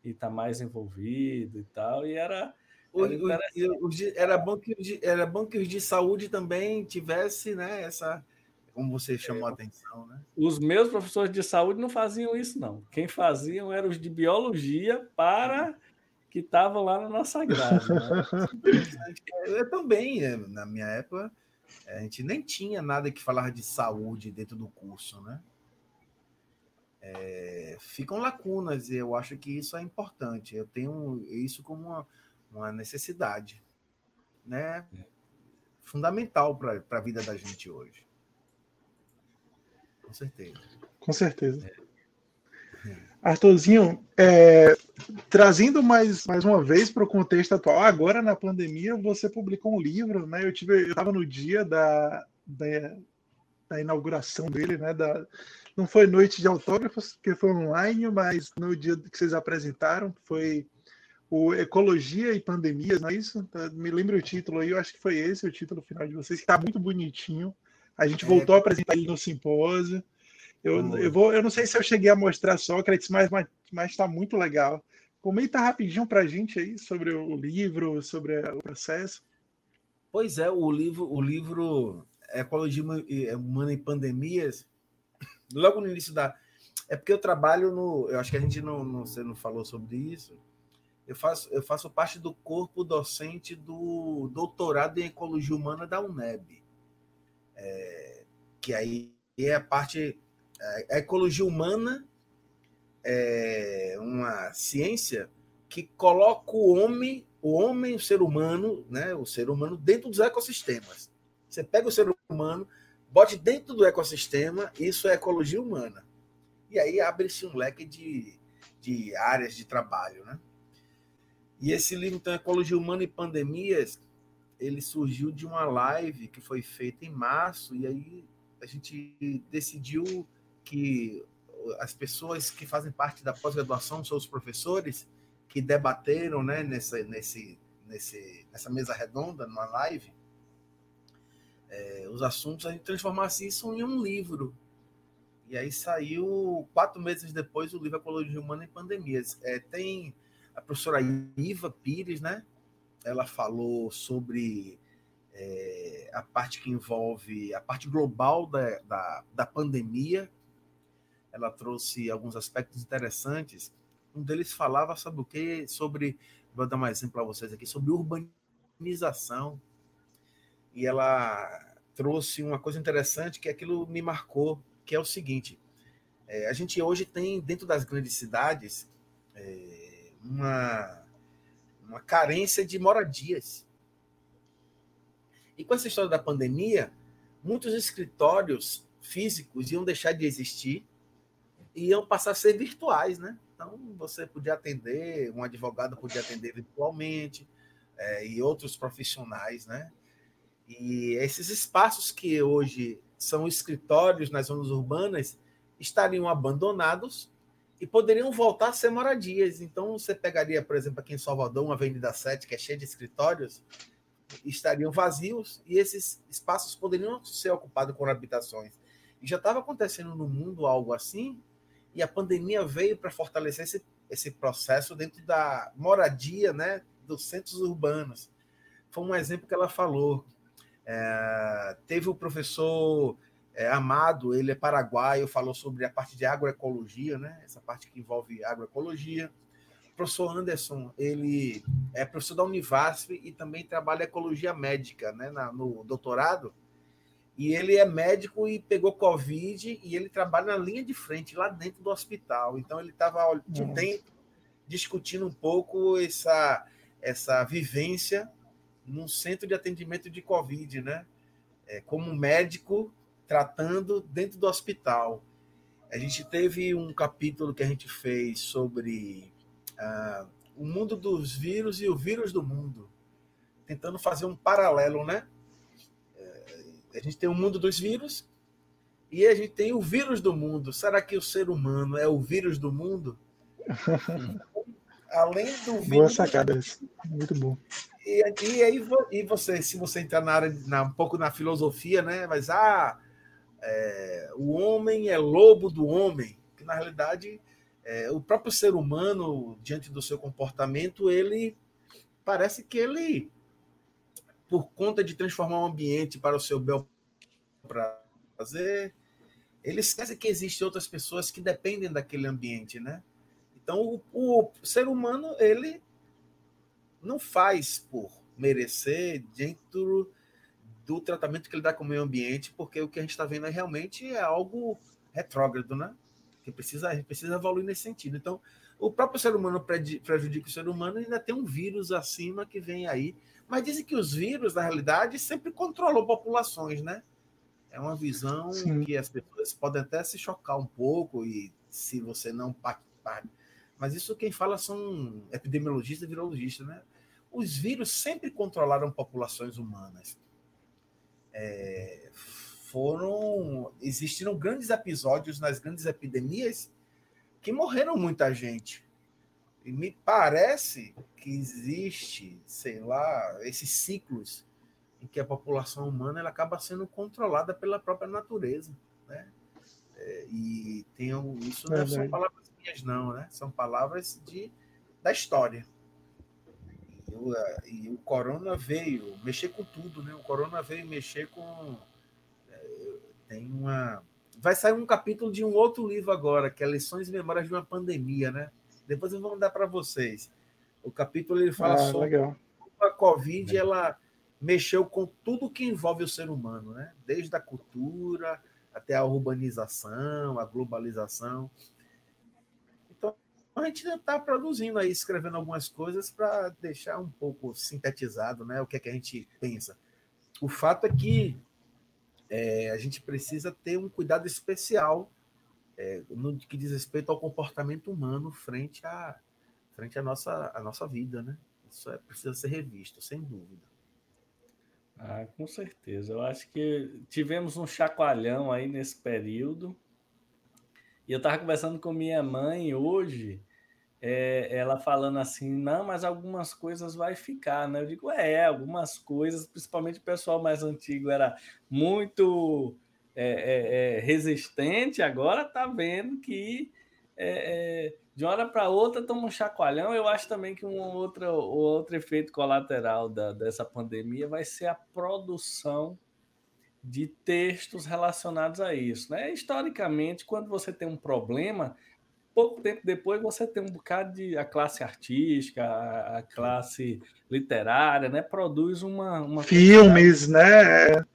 e está mais envolvido e tal. E era era, o, o, era bom que era bom que os de saúde também tivesse, né, essa, como você chamou é, a atenção, né? Os meus professores de saúde não faziam isso, não. Quem faziam eram os de biologia para que estavam lá na nossa grade. Né? Eu também, na minha época, a gente nem tinha nada que falar de saúde dentro do curso, né? É, ficam lacunas, e eu acho que isso é importante. Eu tenho isso como uma, uma necessidade, né? Fundamental para a vida da gente hoje. Com certeza. Com certeza. É. Arthurzinho, é, Trazendo mais, mais uma vez para o contexto atual, agora na pandemia você publicou um livro, né? Eu tive, eu estava no dia da, da, da inauguração dele, né? Da, não foi noite de autógrafos, porque foi online, mas no dia que vocês apresentaram foi o Ecologia e Pandemias, não é isso? Me lembro o título aí, eu acho que foi esse o título final de vocês, que está muito bonitinho. A gente voltou é. a apresentar ele no simpósio. Eu, eu, vou, eu não sei se eu cheguei a mostrar Sócrates, mas está muito legal. Comenta rapidinho para a gente aí sobre o livro, sobre o processo. Pois é, o livro, o livro Ecologia Humana e Pandemias, logo no início da... É porque eu trabalho no... Eu acho que a gente não, não, você não falou sobre isso. Eu faço, eu faço parte do corpo docente do doutorado em Ecologia Humana da U N E B. É, que aí é a parte... A ecologia humana é uma ciência que coloca o homem, o homem, o ser humano, né, o ser humano dentro dos ecossistemas. Você pega o ser humano, bote dentro do ecossistema, isso é ecologia humana. E aí abre-se um leque de, de áreas de trabalho, né? E esse livro, então, Ecologia Humana e Pandemias, ele surgiu de uma live que foi feita em março, e aí a gente decidiu que as pessoas que fazem parte da pós-graduação são os professores que debateram, né, nessa, nesse, nesse, nessa mesa redonda, numa live, é, os assuntos, a gente transformasse isso em um livro. E aí saiu, quatro meses depois, o livro Ecologia Humana e Pandemias. É, tem a professora Iva Pires, né? Ela falou sobre... É, a parte que envolve a parte global da, da, da pandemia, ela trouxe alguns aspectos interessantes. Um deles falava, sabe o quê? Sobre, vou dar um exemplo para vocês aqui, sobre urbanização. E ela trouxe uma coisa interessante que aquilo me marcou, que é o seguinte, é, a gente hoje tem, dentro das grandes cidades, é, uma, uma carência de moradias. E com essa história da pandemia, muitos escritórios físicos iam deixar de existir e iam passar a ser virtuais, né? Então, você podia atender, um advogado podia atender virtualmente, é, e outros profissionais, né? E esses espaços que hoje são escritórios nas zonas urbanas estariam abandonados e poderiam voltar a ser moradias. Então, você pegaria, por exemplo, aqui em Salvador, uma Avenida sete, que é cheia de escritórios, estariam vazios e esses espaços poderiam ser ocupados por habitações. E já estava acontecendo no mundo algo assim, e a pandemia veio para fortalecer esse, esse processo dentro da moradia, né, dos centros urbanos. Foi um exemplo que ela falou. É, teve o professor é, Amado, ele é paraguaio, falou sobre a parte de agroecologia, né, essa parte que envolve agroecologia. O professor Anderson, ele é professor da Univasf e também trabalha ecologia médica, né, na, no doutorado, e ele é médico e pegou Covid e ele trabalha na linha de frente, lá dentro do hospital. Então, ele estava de um tempo discutindo um pouco essa, essa vivência num centro de atendimento de Covid, né, é, como médico tratando dentro do hospital. A gente teve um capítulo que a gente fez sobre... Uh, o mundo dos vírus e o vírus do mundo, tentando fazer um paralelo, né? A gente tem o mundo dos vírus e a gente tem o vírus do mundo. Será que o ser humano é o vírus do mundo? Além do vírus... Boa sacada, muito bom. E, e aí e você, se você entrar na área, na, um pouco na filosofia, né? Mas ah, é, o homem é lobo do homem, que na realidade... É, o próprio ser humano, diante do seu comportamento, ele parece que ele, por conta de transformar o ambiente para o seu bel prazer, ele esquece que existem outras pessoas que dependem daquele ambiente, né? Então, o, o ser humano, ele não faz por merecer dentro do tratamento que ele dá com o meio ambiente, porque o que a gente está vendo é, realmente é algo retrógrado, né? Que precisa, precisa evoluir nesse sentido. Então, o próprio ser humano prejudica o ser humano e ainda tem um vírus acima que vem aí. Mas dizem que os vírus, na realidade, sempre controlou populações, né? É uma visão Sim. que as pessoas podem até se chocar um pouco e se você não Mas isso quem fala são epidemiologistas e virologistas, né? Os vírus sempre controlaram populações humanas. É, foram, existiram grandes episódios nas grandes epidemias que morreram muita gente. E me parece que existe, sei lá, esses ciclos em que a população humana ela acaba sendo controlada pela própria natureza, né? É, e tem, isso não são palavras minhas, não, né? São palavras de, da história. E o, e o corona veio mexer com tudo, né? O corona veio mexer com... Tem uma... Vai sair um capítulo de um outro livro agora, que é Lições e Memórias de uma Pandemia, né? Depois eu vou mandar para vocês. O capítulo ele fala ah, sobre legal. A Covid, legal. Ela mexeu com tudo que envolve o ser humano, né? Desde a cultura até a urbanização, a globalização. Então, a gente ainda está produzindo aí, escrevendo algumas coisas para deixar um pouco sintetizado, né, o que é que a gente pensa. O fato é que é, a gente precisa ter um cuidado especial é, no que diz respeito ao comportamento humano frente à frente à nossa, à nossa vida, né? Isso é, precisa ser revisto, sem dúvida. Ah, com certeza. Eu acho que tivemos um chacoalhão aí nesse período. E eu estava conversando com minha mãe hoje, é, ela falando assim, não, mas algumas coisas vai ficar, né? Eu digo, é, algumas coisas, principalmente o pessoal mais antigo era muito é, é, é, resistente, agora está vendo que é, é, de uma hora para outra toma um chacoalhão. Eu acho também que um outro, outro efeito colateral da, dessa pandemia vai ser a produção de textos relacionados a isso, né? Historicamente, quando você tem um problema, pouco tempo depois você tem um bocado de... A classe artística, a, a classe literária, né? Produz uma... uma Filmes, quantidade... né?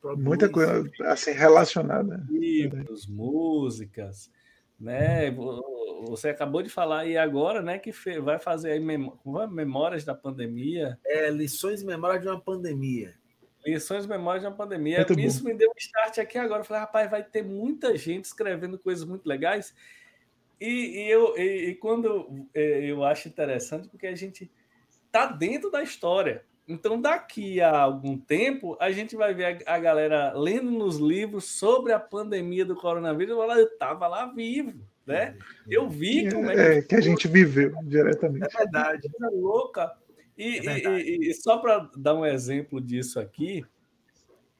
Produz muita coisa assim relacionada. Livros, músicas... Né? Você acabou de falar aí agora, né, que vai fazer aí memó memórias da pandemia. É, lições e memórias de uma pandemia. Lições e memórias de uma pandemia. Muito Isso bom. Me deu um start aqui agora. Eu falei, rapaz, vai ter muita gente escrevendo coisas muito legais. E, e, eu, e, e quando eu acho interessante, porque a gente está dentro da história. Então, daqui a algum tempo, a gente vai ver a galera lendo nos livros sobre a pandemia do coronavírus. Eu estava lá vivo, né? Eu vi como é que, é, que a gente viveu diretamente. É verdade. É louca. E, é verdade. e, e só para dar um exemplo disso aqui,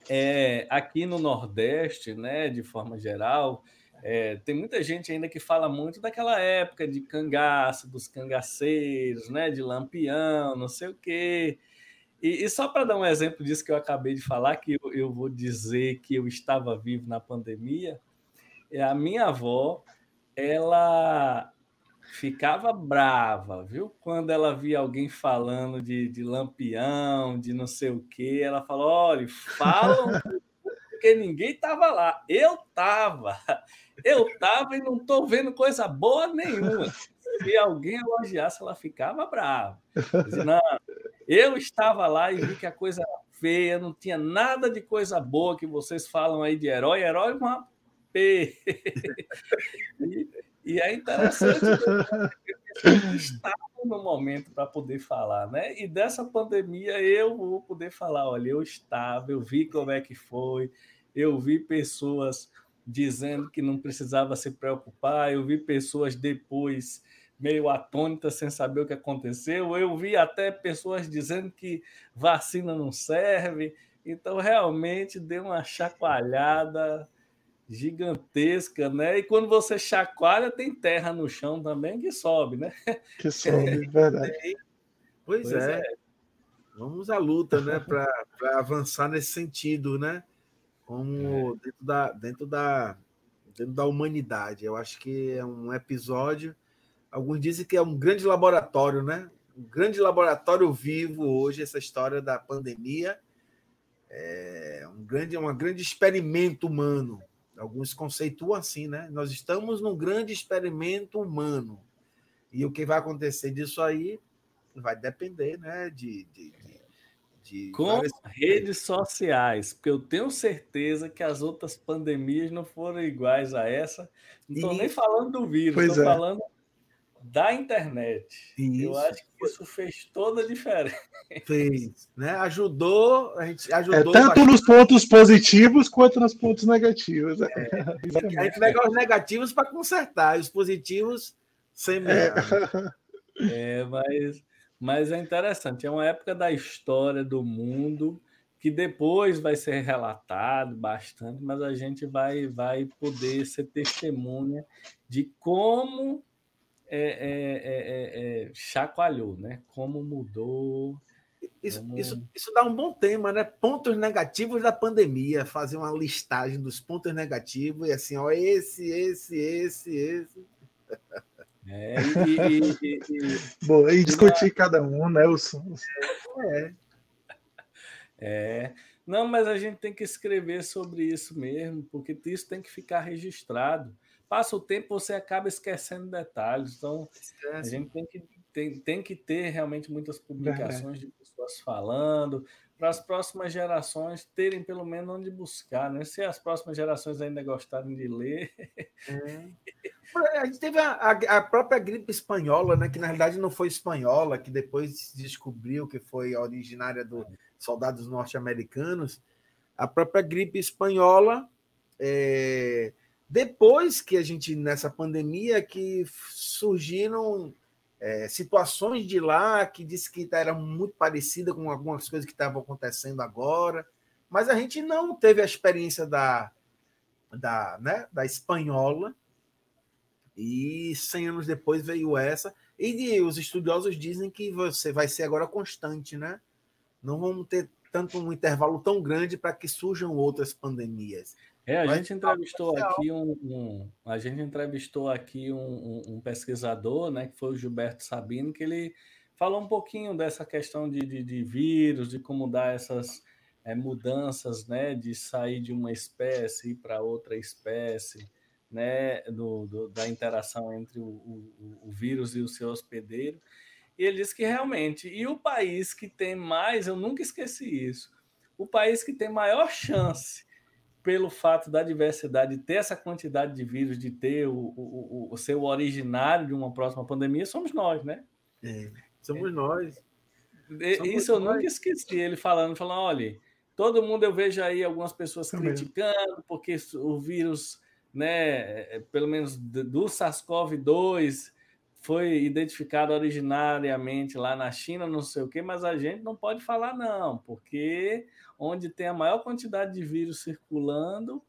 é, aqui no Nordeste, né, de forma geral, é, tem muita gente ainda que fala muito daquela época de cangaço, dos cangaceiros, né, de Lampião, não sei o quê. E só para dar um exemplo disso que eu acabei de falar, que eu vou dizer que eu estava vivo na pandemia, a minha avó, ela ficava brava, viu? Quando ela via alguém falando de, de Lampião, de não sei o quê, ela falou, olha, falam porque ninguém estava lá. Eu estava, eu estava e não estou vendo coisa boa nenhuma. Se alguém elogiasse, ela ficava brava. Dizia, não, eu estava lá e vi que a coisa era feia, não tinha nada de coisa boa que vocês falam aí de herói, herói é uma P. E, e é interessante que eu estava no momento para poder falar, né? E dessa pandemia eu vou poder falar, olha, eu estava, eu vi como é que foi, eu vi pessoas dizendo que não precisava se preocupar, eu vi pessoas depois... meio atônita, sem saber o que aconteceu. Eu vi até pessoas dizendo que vacina não serve. Então, realmente, deu uma chacoalhada gigantesca, né? E quando você chacoalha, tem terra no chão também que sobe, né? Que sobe, é verdade. Pois, pois é. é. Vamos à luta, né? Para avançar nesse sentido, né? Como é. dentro, da, dentro, da, dentro da humanidade. Eu acho que é um episódio... Alguns dizem que é um grande laboratório, né? Um grande laboratório vivo hoje, essa história da pandemia. É um grande, um grande experimento humano. Alguns conceituam assim, né? Nós estamos num grande experimento humano. E o que vai acontecer disso aí vai depender, né? De, de, de, de... Com redes sociais, porque eu tenho certeza que as outras pandemias não foram iguais a essa. Não estou nem falando do vírus, estou falando... da internet. Isso. Eu acho que isso fez toda a diferença. Fez, né? Ajudou, a gente ajudou. É, tanto a... nos pontos positivos quanto nos pontos negativos. É. É. A gente pega os negativos para consertar, e os positivos sem medo. É, é mas, mas é interessante. É uma época da história do mundo que depois vai ser relatado bastante, mas a gente vai, vai poder ser testemunha de como é, é, é, é, chacoalhou, né? Como mudou. Isso, como... Isso, isso dá um bom tema, né? Pontos negativos da pandemia, fazer uma listagem dos pontos negativos e assim, ó, esse, esse, esse, esse. É, e, e, e, Bom, e discutir uma... cada um, né, Wilson? É. É, não, mas a gente tem que escrever sobre isso mesmo, porque isso tem que ficar registrado. Passa o tempo, você acaba esquecendo detalhes, então a gente tem que, tem, tem que ter realmente muitas publicações de pessoas falando, para as próximas gerações terem pelo menos onde buscar, né? Se as próximas gerações ainda gostarem de ler. É. A gente teve a, a própria gripe espanhola, né? Que na realidade não foi espanhola, que depois se descobriu que foi originária do... soldados norte-americanos, a própria gripe espanhola, é, depois que a gente, nessa pandemia, que surgiram é, situações de lá que disse que era muito parecida com algumas coisas que estavam acontecendo agora, mas a gente não teve a experiência da, da, né, da espanhola, e cem anos depois veio essa, e os estudiosos dizem que você vai ser agora constante, né? Não vamos ter tanto um intervalo tão grande para que surjam outras pandemias. É, a Mas, gente entrevistou aqui um, um a gente entrevistou aqui um, um pesquisador, né, que foi o Gilberto Sabino, que ele falou um pouquinho dessa questão de, de, de vírus, de como dar essas é, mudanças, né, de sair de uma espécie e ir para outra espécie, né, do, do, da interação entre o, o, o vírus e o seu hospedeiro. E ele disse que realmente, e o país que tem mais, eu nunca esqueci isso, o país que tem maior chance, pelo fato da diversidade, de ter essa quantidade de vírus, de ter o, o, o seu originário de uma próxima pandemia, somos nós, né? É, somos nós. É, somos isso eu nós. Nunca esqueci, ele falando, falando, olha, todo mundo eu vejo aí algumas pessoas Também. criticando, porque o vírus, né, pelo menos do SARS-CoV dois, foi identificado originariamente lá na China, não sei o quê, mas a gente não pode falar não, porque onde tem a maior quantidade de vírus circulando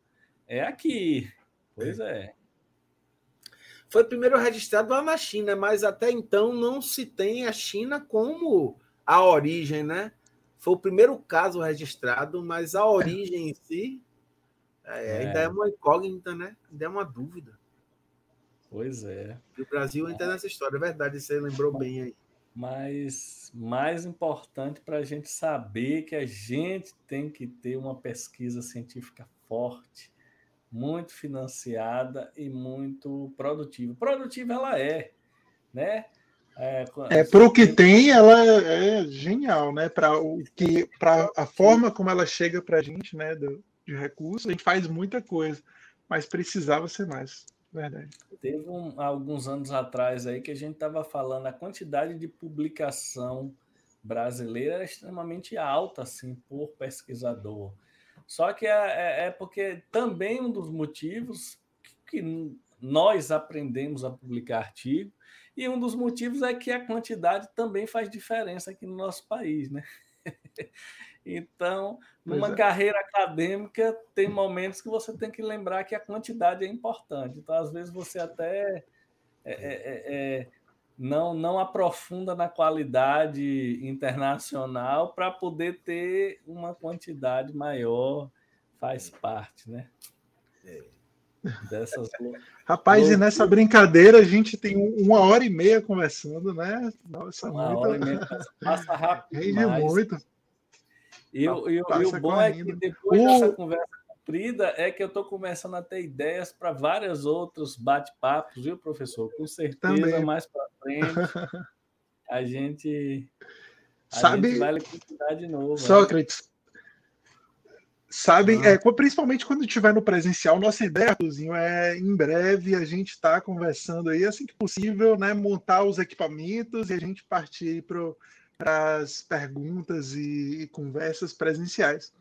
é aqui. Pois é. Foi primeiro registrado lá na China, mas até então não se tem a China como a origem, né? Foi o primeiro caso registrado, mas a origem em si é, ainda é. é uma incógnita, né? Ainda é uma dúvida. Pois é. E o Brasil entra nessa história, é verdade, você lembrou bem aí. Mas mais importante para a gente saber que a gente tem que ter uma pesquisa científica forte, muito financiada e muito produtiva. Produtiva ela é, né? É, é para o que tem, ela é genial, né? Para o que, para a forma como ela chega para a gente, né? Do, de recursos, a gente faz muita coisa, mas precisava ser mais. Verdade. Teve um, alguns anos atrás aí que a gente estava falando, a quantidade de publicação brasileira era extremamente alta, assim, por pesquisador. Só que é, é porque também um dos motivos que, que nós aprendemos a publicar artigo, e um dos motivos é que a quantidade também faz diferença aqui no nosso país, né? Então, numa é. carreira acadêmica, tem momentos que você tem que lembrar que a quantidade é importante. Então, às vezes, você até é, é, é, não, não aprofunda na qualidade internacional para poder ter uma quantidade maior, faz parte, né? É. Dessas... Rapaz, e nessa brincadeira a gente tem uma hora e meia conversando, né? Nossa, uma muita... hora e meia passa rápido. Rende muito. E o bom é que depois uh... dessa conversa comprida é que eu estou começando a ter ideias para vários outros bate-papos, viu, professor? Com certeza, Também. mais para frente a gente, a Sabe... gente vai liquidar de novo. Sócrates, né? Sabem, ah. é, principalmente quando estiver no presencial, nossa ideia, Arthurzinho, é em breve a gente está conversando aí, assim que possível, né, montar os equipamentos e a gente partir para as perguntas e, e conversas presenciais.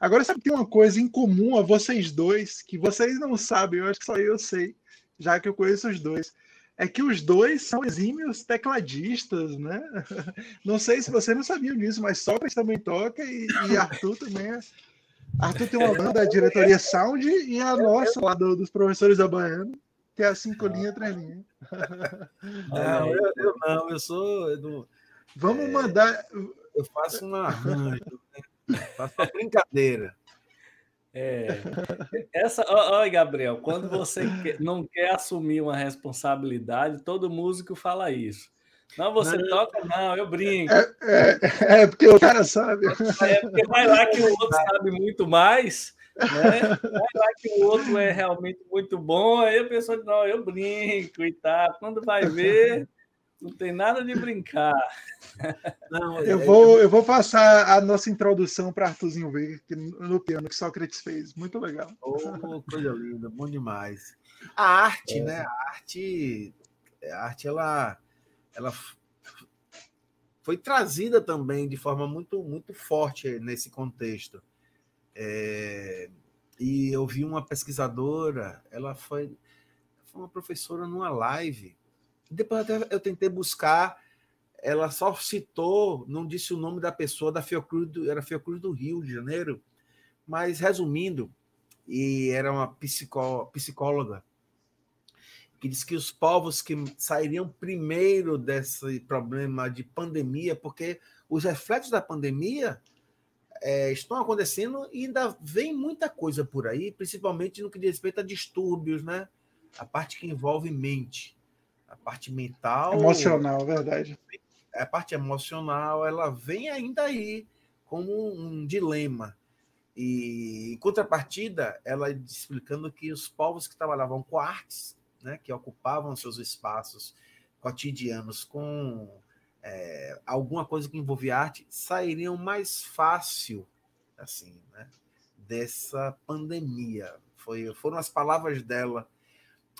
Agora, sabe, tem uma coisa em comum a vocês dois, que vocês não sabem, eu acho que só eu sei, já que eu conheço os dois, é que os dois são exímios tecladistas, né? Não sei se vocês não sabiam disso, mas Sócrates também toca e, e Arthur também é... Arthur tem uma banda da diretoria Sound e a nossa, lá do, dos professores da Baiana, que é a Cincolinha Trelinha. Não, eu, eu não, eu sou... Edu, Vamos é, mandar... Eu faço um arranjo, né? Faço uma brincadeira. É. Essa, olha, Gabriel, quando você quer, não quer assumir uma responsabilidade, todo músico fala isso. Não, você não, toca, não, eu brinco. É, é, é porque o cara sabe. É porque vai lá que o outro sabe muito mais, né? Vai lá que o outro é realmente muito bom, aí a pessoa diz, não, eu brinco e tá. Quando vai ver, não tem nada de brincar. Não, eu, é, vou, eu vou passar a nossa introdução para Arthurzinho Veiga, que, no piano que Sócrates fez. Muito legal. Oh, coisa linda, bom demais. A arte, é. né? A arte, a arte, ela... ela foi trazida também de forma muito, muito forte nesse contexto. É, e eu vi uma pesquisadora, ela foi, foi uma professora numa live, depois até eu tentei buscar, ela só citou, não disse o nome da pessoa, da Fiocruz, era Fiocruz do Rio de Janeiro, mas resumindo, e era uma psicó, psicóloga, que diz que os povos que sairiam primeiro desse problema de pandemia, porque os reflexos da pandemia é, estão acontecendo e ainda vem muita coisa por aí, principalmente no que diz respeito a distúrbios, né? A parte que envolve mente, a parte mental... Emocional, verdade. A parte emocional, ela vem ainda aí como um dilema. E, em contrapartida, ela explicando que os povos que trabalhavam com artes, né, que ocupavam seus espaços cotidianos com é, alguma coisa que envolvia arte, sairiam mais fácil assim, né, dessa pandemia. Foi, foram as palavras dela.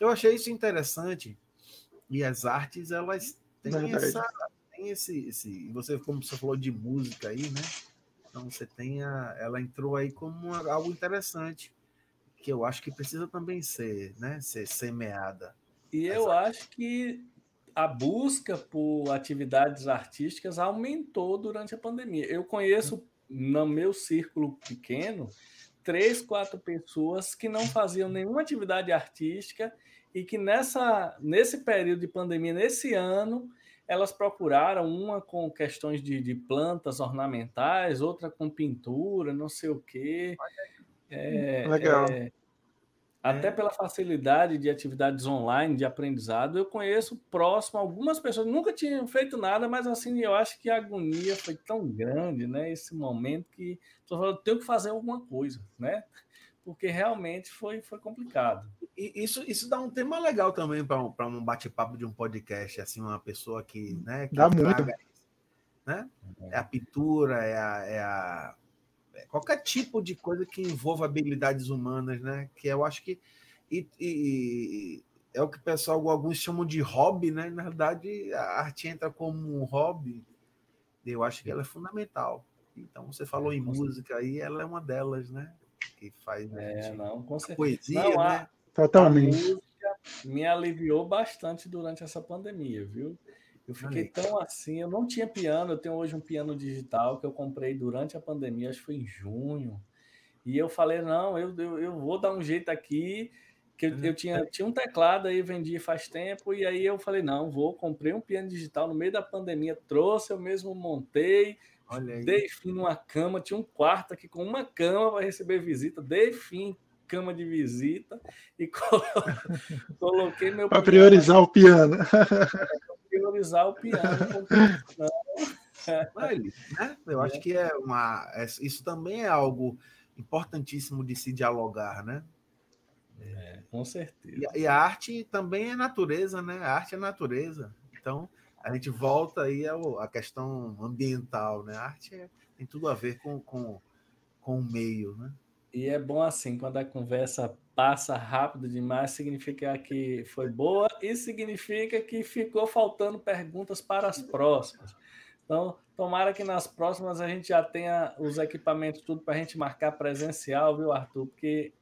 Eu achei isso interessante. E as artes, elas têm, essa, têm esse, esse... Você, como você falou de música aí, né? Então, você tem a, ela entrou aí como uma, algo interessante, que eu acho que precisa também ser, né, ser semeada. E eu Exato. acho que a busca por atividades artísticas aumentou durante a pandemia. Eu conheço, no meu círculo pequeno, três, quatro pessoas que não faziam nenhuma atividade artística e que nessa, nesse período de pandemia, nesse ano, elas procuraram, uma com questões de, de plantas ornamentais, outra com pintura, não sei o quê... É, Legal. É, até é. pela facilidade de atividades online, de aprendizado, eu conheço próximo algumas pessoas, nunca tinham feito nada, mas assim, eu acho que a agonia foi tão grande, né? Esse momento que eu tenho que fazer alguma coisa, né? Porque realmente foi, foi complicado. E isso, isso dá um tema legal também para um, um bate-papo de um podcast, assim, uma pessoa que, né, que dá traga, muito. Né? É a pintura, é a... É a... qualquer tipo de coisa que envolva habilidades humanas, né? Que eu acho que e, e, é o que o pessoal, alguns chamam de hobby, né? Na verdade, a arte entra como um hobby. Eu acho que ela é fundamental. Então, você falou é, em música aí, ela é uma delas, né? Que faz é, gente, não, com certeza. poesia, não, a, né? Totalmente. A música me aliviou bastante durante essa pandemia, viu? Eu fiquei tão assim, eu não tinha piano, eu tenho hoje um piano digital que eu comprei durante a pandemia, acho que foi em junho, e eu falei, não, eu, eu, eu vou dar um jeito aqui, que eu, eu tinha, tinha um teclado aí, vendi faz tempo, e aí eu falei, não, vou, comprei um piano digital no meio da pandemia, trouxe, eu mesmo montei, dei fim numa cama, tinha um quarto aqui com uma cama para receber visita, dei fim, cama de visita, e colo... coloquei meu piano. Para priorizar o piano. Priorizar o piano. Né? Eu acho que é uma, isso também é algo importantíssimo de se dialogar, né? É, com certeza. E, e a arte também é natureza, né? A arte é natureza. Então, a gente volta aí à questão ambiental, né? A arte é, tem tudo a ver com, com, com o meio, né? E é bom assim, quando a conversa passa rápido demais, significa que foi boa e significa que ficou faltando perguntas para as próximas. Então, tomara que nas próximas a gente já tenha os equipamentos tudo para a gente marcar presencial, viu, Arthur? Porque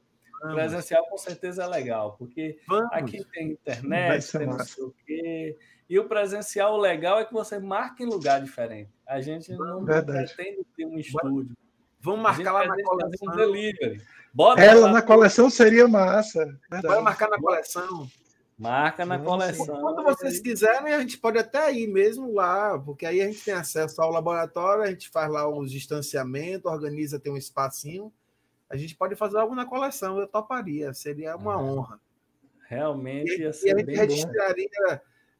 Vamos. presencial com certeza é legal, porque Vamos. aqui tem internet, tem não sei o quê. E o presencial, o legal é que você marca em lugar diferente. A gente não Verdade. pretende ter um estúdio. Vamos marcar lá na coleção. Um Bota Ela lá. na coleção seria massa. Vai marcar na coleção. Marca na Nossa. coleção. Quando vocês quiserem, a gente pode até ir mesmo lá, porque aí a gente tem acesso ao laboratório, a gente faz lá um distanciamento, organiza, tem um espacinho. A gente pode fazer algo na coleção, eu toparia. Seria uma ah, honra. Realmente e, ia ser e a gente bem registraria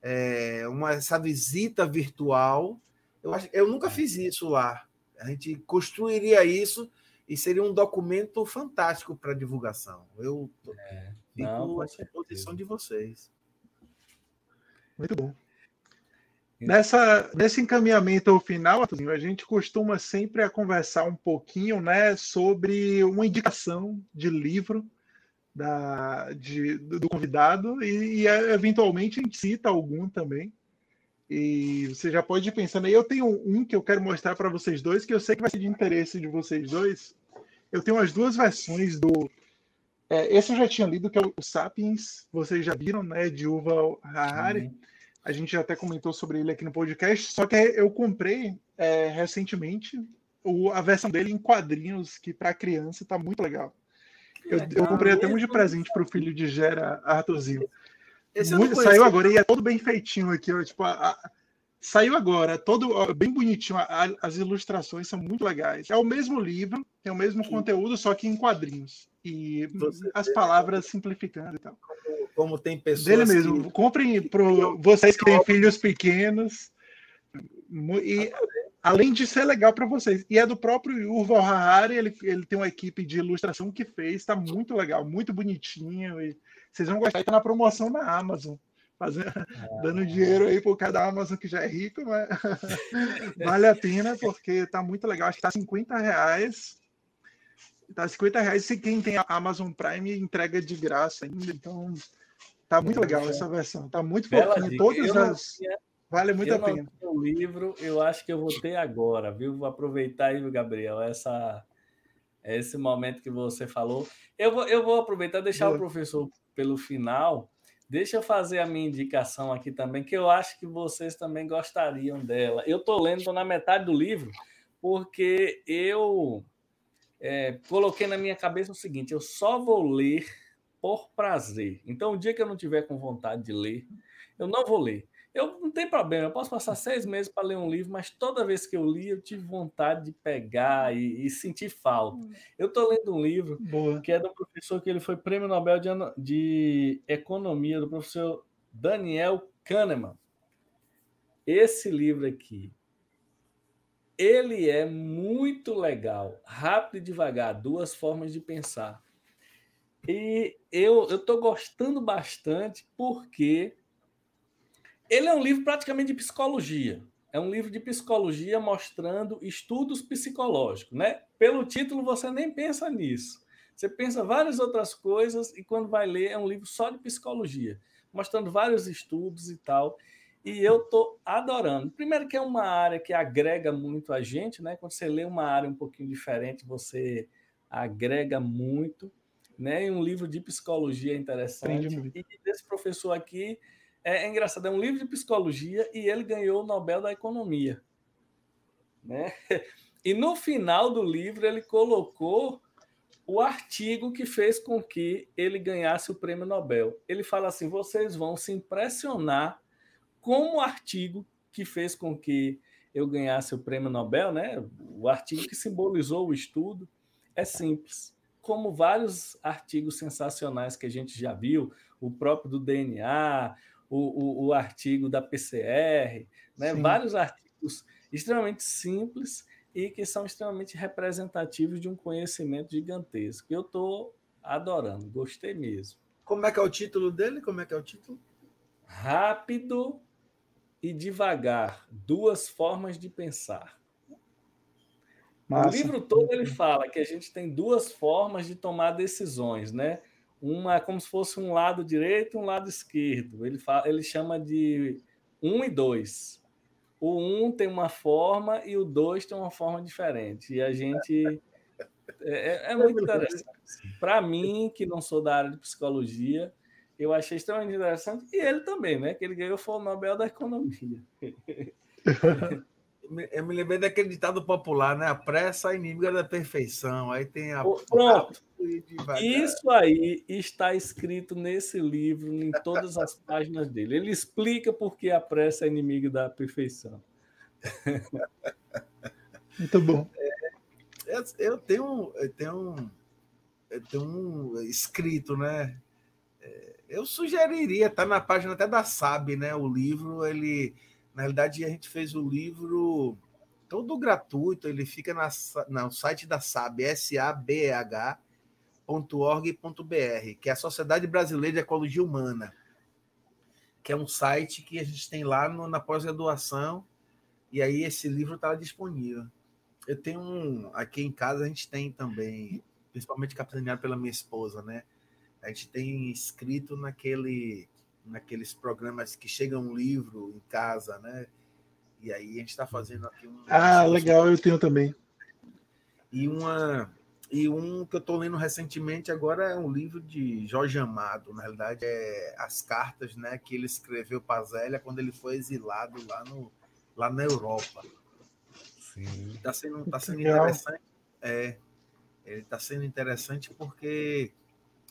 é, uma, essa visita virtual. Eu, acho, eu nunca fiz isso lá. A gente construiria isso e seria um documento fantástico para divulgação. Eu é, fico não, à disposição de vocês. Muito bom. Nessa, nesse encaminhamento final, Arthurzinho, a gente costuma sempre a conversar um pouquinho, né, sobre uma indicação de livro da, de, do convidado e, e, eventualmente, a gente cita algum também. E você já pode ir pensando aí. Eu tenho um que eu quero mostrar para vocês dois, que eu sei que vai ser de interesse de vocês dois. Eu tenho as duas versões do... É, esse eu já tinha lido, que é o Sapiens. Vocês já viram, né? De Yuval Harari. Uhum. A gente já até comentou sobre ele aqui no podcast. Só que eu comprei é, recentemente o, a versão dele em quadrinhos, que para criança está muito legal. Eu, legal. eu comprei até um de presente para o filho de Gera, Arthurzinho. Muito, saiu agora e é todo bem feitinho aqui, ó, tipo, a, a, saiu agora, todo ó, bem bonitinho, a, a, as ilustrações são muito legais. É o mesmo livro, tem o mesmo Sim. conteúdo, só que em quadrinhos. E Você as palavras é... simplificando e tal. Como, como tem pessoas... Dele mesmo, que... comprem para vocês que têm filhos pequenos. E, além de ser legal para vocês. E é do próprio Yuval Harari, ele, ele tem uma equipe de ilustração que fez, está muito legal, muito bonitinho e... Vocês vão gostar de estar na promoção na Amazon, fazendo, ah, dando dinheiro aí por cada Amazon que já é rico, mas vale a pena porque tá muito legal. Acho que tá cinquenta reais. Tá cinquenta reais se quem tem a Amazon Prime entrega de graça ainda. Então tá muito legal essa versão. Tá muito fofinho. Todas as... Tinha... Vale muito eu a pena. O livro eu acho que eu vou ter agora, viu? Vou aproveitar aí, Gabriel, essa... esse momento que você falou. Eu vou, eu vou aproveitar e deixar Boa. o professor... pelo final, deixa eu fazer a minha indicação aqui também, que eu acho que vocês também gostariam dela. Eu estou lendo, estou na metade do livro, porque eu é, coloquei na minha cabeça o seguinte, eu só vou ler por prazer. Então, o dia que eu não tiver com vontade de ler, eu não vou ler. Eu não tem problema, eu posso passar seis meses para ler um livro, mas toda vez que eu li, eu tive vontade de pegar e, e sentir falta. Eu estou lendo um livro Boa. que é do professor que ele foi prêmio Nobel de, de Economia, do professor Daniel Kahneman. Esse livro aqui, ele é muito legal, Rápido e Devagar, Duas Formas de Pensar. E eu estou gostando bastante porque... Ele é um livro praticamente de psicologia. É um livro de psicologia mostrando estudos psicológicos, né? Pelo título, você nem pensa nisso. Você pensa várias outras coisas e quando vai ler, é um livro só de psicologia, mostrando vários estudos e tal. E eu estou adorando. Primeiro que é uma área que agrega muito a gente, né? Quando você lê uma área um pouquinho diferente, você agrega muito, né? E um livro de psicologia interessante. E desse professor aqui, É, é engraçado, é um livro de psicologia e ele ganhou o Nobel da Economia. Né? E no final do livro ele colocou o artigo que fez com que ele ganhasse o prêmio Nobel. Ele fala assim, vocês vão se impressionar com o artigo que fez com que eu ganhasse o prêmio Nobel, né? O artigo que simbolizou o estudo. É simples, como vários artigos sensacionais que a gente já viu, o próprio do D N A... O, o, o artigo da P C R, né? Vários artigos extremamente simples e que são extremamente representativos de um conhecimento gigantesco. Eu estou adorando, gostei mesmo. Como é que é o título dele? Como é que é o título? Rápido e Devagar, Duas Formas de Pensar. Massa. O livro todo ele fala que a gente tem duas formas de tomar decisões, né? Uma é como se fosse um lado direito e um lado esquerdo. Ele, fala, ele chama de um e dois. O um tem uma forma e o dois tem uma forma diferente. E a gente... É, é muito interessante. Para mim, que não sou da área de psicologia, eu achei extremamente interessante. E ele também, né? Que ele ganhou foi o Nobel da Economia. Eu me lembrei daquele ditado popular, né? A pressa é inimiga da perfeição. Aí tem a... Pronto. Isso aí está escrito nesse livro, em todas as páginas dele. Ele explica por que a pressa é inimiga da perfeição. Muito bom. É, eu tenho, eu tenho, eu tenho um escrito, né? Eu sugeriria, tá na página até da S A B, né? O livro, ele... Na realidade, a gente fez o livro todo gratuito, ele fica na, no site da S A B, S A B H ponto org ponto B R, que é a Sociedade Brasileira de Ecologia Humana, que é um site que a gente tem lá no, na pós-graduação, e aí esse livro está disponível. Eu tenho um... Aqui em casa a gente tem também, principalmente capitaneado pela minha esposa, né? A gente tem escrito naquele... naqueles programas que chega um livro em casa, né? E aí a gente está fazendo aqui um... Ah, legal, eu tenho também. E, uma, e um que eu estou lendo recentemente agora é um livro de Jorge Amado, na realidade é as cartas, né, que ele escreveu para a Zélia quando ele foi exilado lá, no, lá na Europa. Sim. Está sendo, tá sendo interessante. É, ele está sendo interessante porque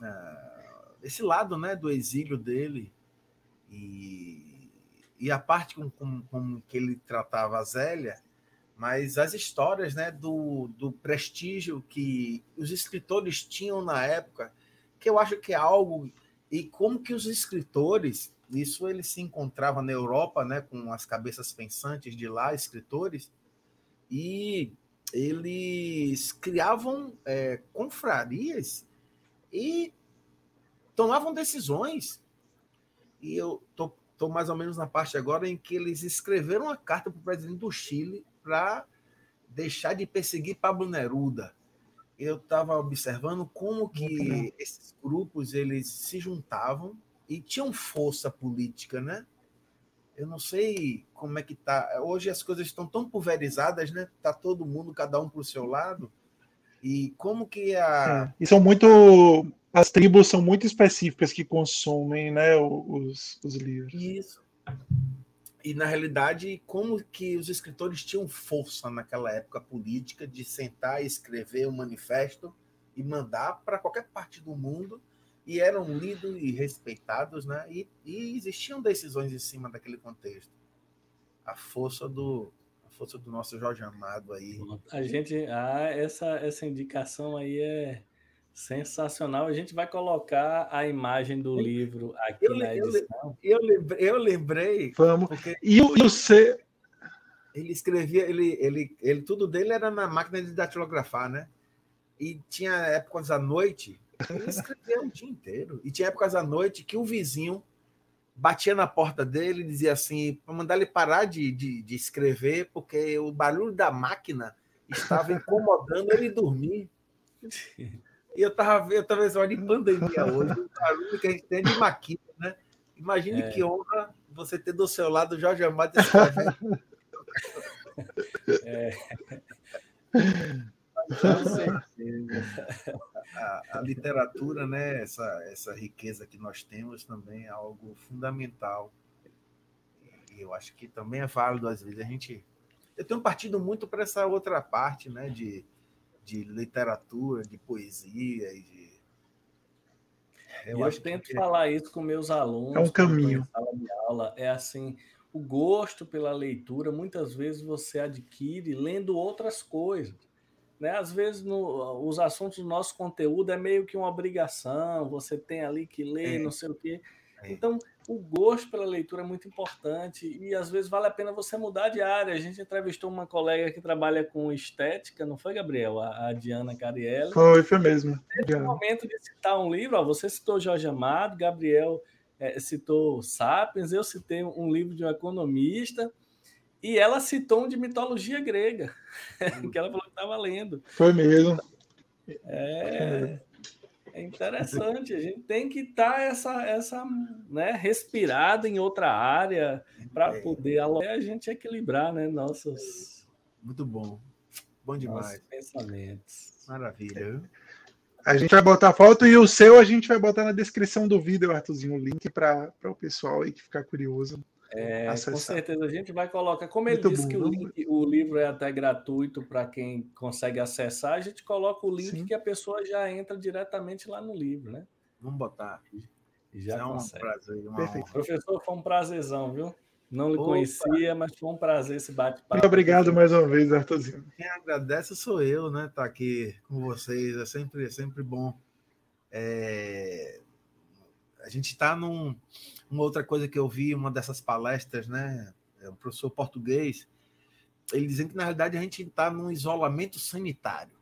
ah, esse lado, né, do exílio dele. E, e a parte com, com, com que ele tratava a Zélia, mas as histórias, né, do, do prestígio que os escritores tinham na época, que eu acho que é algo... E como que os escritores... Isso ele se encontrava na Europa, né, com as cabeças pensantes de lá, escritores, e eles criavam é, confrarias e tomavam decisões. E eu estou mais ou menos na parte agora em que eles escreveram uma carta para o presidente do Chile para deixar de perseguir Pablo Neruda. Eu estava observando como que esses grupos eles se juntavam e tinham força política, né? Eu não sei como é que está. Hoje as coisas estão tão pulverizadas, né? Está todo mundo, cada um para o seu lado. E como que a... É, e são muito... As tribos são muito específicas que consomem, né, os, os livros. Isso. E, na realidade, como que os escritores tinham força naquela época política de sentar e escrever um manifesto e mandar para qualquer parte do mundo, e eram lidos e respeitados, né? E, e existiam decisões em cima daquele contexto. A força do... A força do nosso Jorge Amado aí. A gente... Ah, essa, essa indicação aí é... Sensacional. A gente vai colocar a imagem do livro aqui eu, na edição. Eu, eu, lembrei, eu lembrei. Vamos. E o C. Ele escrevia, ele, ele, ele, tudo dele era na máquina de datilografar, né? E tinha épocas à noite, ele escrevia o dia inteiro. E tinha épocas à noite que o vizinho batia na porta dele e dizia assim, para mandar ele parar de, de, de escrever, porque o barulho da máquina estava incomodando ele dormir. E eu estava eu tava vendo de pandemia hoje, o barulho que a gente tem é de maquina, né? Imagine é. que honra você ter do seu lado o Jorge Amado. É. A, a literatura, né? Essa, essa riqueza que nós temos também é algo fundamental. E eu acho que também é válido, às vezes, a gente... Eu tenho partido muito para essa outra parte, né? De... de literatura, de poesia. E de... Eu, eu acho tento que... falar isso com meus alunos. É um caminho. Sala de aula. É assim, o gosto pela leitura, muitas vezes você adquire lendo outras coisas. Né? Às vezes, no, os assuntos do nosso conteúdo é meio que uma obrigação, você tem ali que ler, é. não sei o quê. É. Então, o gosto pela leitura é muito importante e, às vezes, vale a pena você mudar de área. A gente entrevistou uma colega que trabalha com estética, não foi, Gabriel? A, a Diana Carielli. Foi, foi mesmo. Nesse momento de citar um livro, ó, você citou Jorge Amado, Gabriel é, citou Sapiens, eu citei um livro de um economista E ela citou um de mitologia grega, que ela falou que estava lendo. Foi mesmo. É, é interessante, a gente tem que estar essa, essa, né, respirada em outra área para poder a gente equilibrar, né, nossos... Muito bom. Bom demais. Nossos pensamentos. Maravilha. A gente vai botar foto e o seu a gente vai botar na descrição do vídeo, Arthurzinho, o link para o pessoal aí que ficar curioso. É, com certeza, a gente vai colocar. Como ele disse que o, link, o livro é até gratuito para quem consegue acessar, a gente coloca o link. Sim. Que a pessoa já entra diretamente lá no livro, né? Vamos botar. Já é um prazer. Perfeito. Professor, foi um prazerzão, viu? Não lhe Opa. conhecia, mas foi um prazer esse bate-papo. Muito obrigado mais uma vez, Arthurzinho. Quem agradece sou eu, né? Estar aqui com vocês. É sempre, é sempre bom. É... A gente está num... Uma outra coisa que eu vi, uma dessas palestras, né? É um professor português, ele dizendo que, na realidade, a gente está num isolamento sanitário.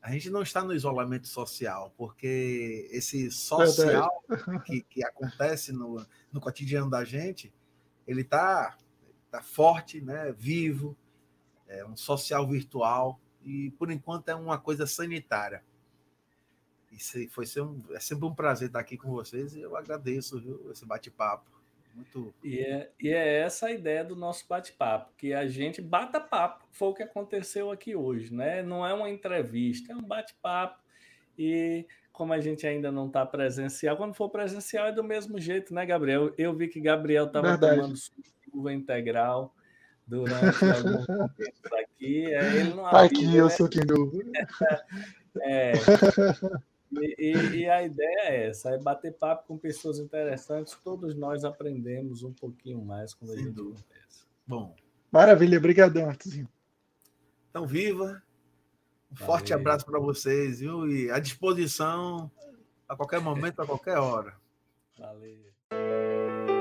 A gente não está no isolamento social, porque esse social que, que acontece no, no cotidiano da gente, ele está tá forte, né? Vivo, é um social virtual, e, por enquanto, é uma coisa sanitária. E foi ser um, é sempre um prazer estar aqui com vocês e eu agradeço, viu, esse bate-papo. Muito... E, é, e é essa a ideia do nosso bate-papo, que a gente bata papo, foi o que aconteceu aqui hoje, né? Não é uma entrevista, é um bate-papo. E como a gente ainda não está presencial, quando for presencial é do mesmo jeito, né, Gabriel? Eu vi que Gabriel estava tomando suva integral durante alguns momentos aqui. Ele não abriu, aqui eu, né? Sou quem dúvida. É... E, e, e a ideia é essa, é bater papo com pessoas interessantes, todos nós aprendemos um pouquinho mais quando a gente conversa. Bom. Maravilha, obrigadão, Arthurzinho. Então, viva, um Valeu. forte abraço para vocês, viu? E à disposição a qualquer momento, a qualquer hora. Valeu.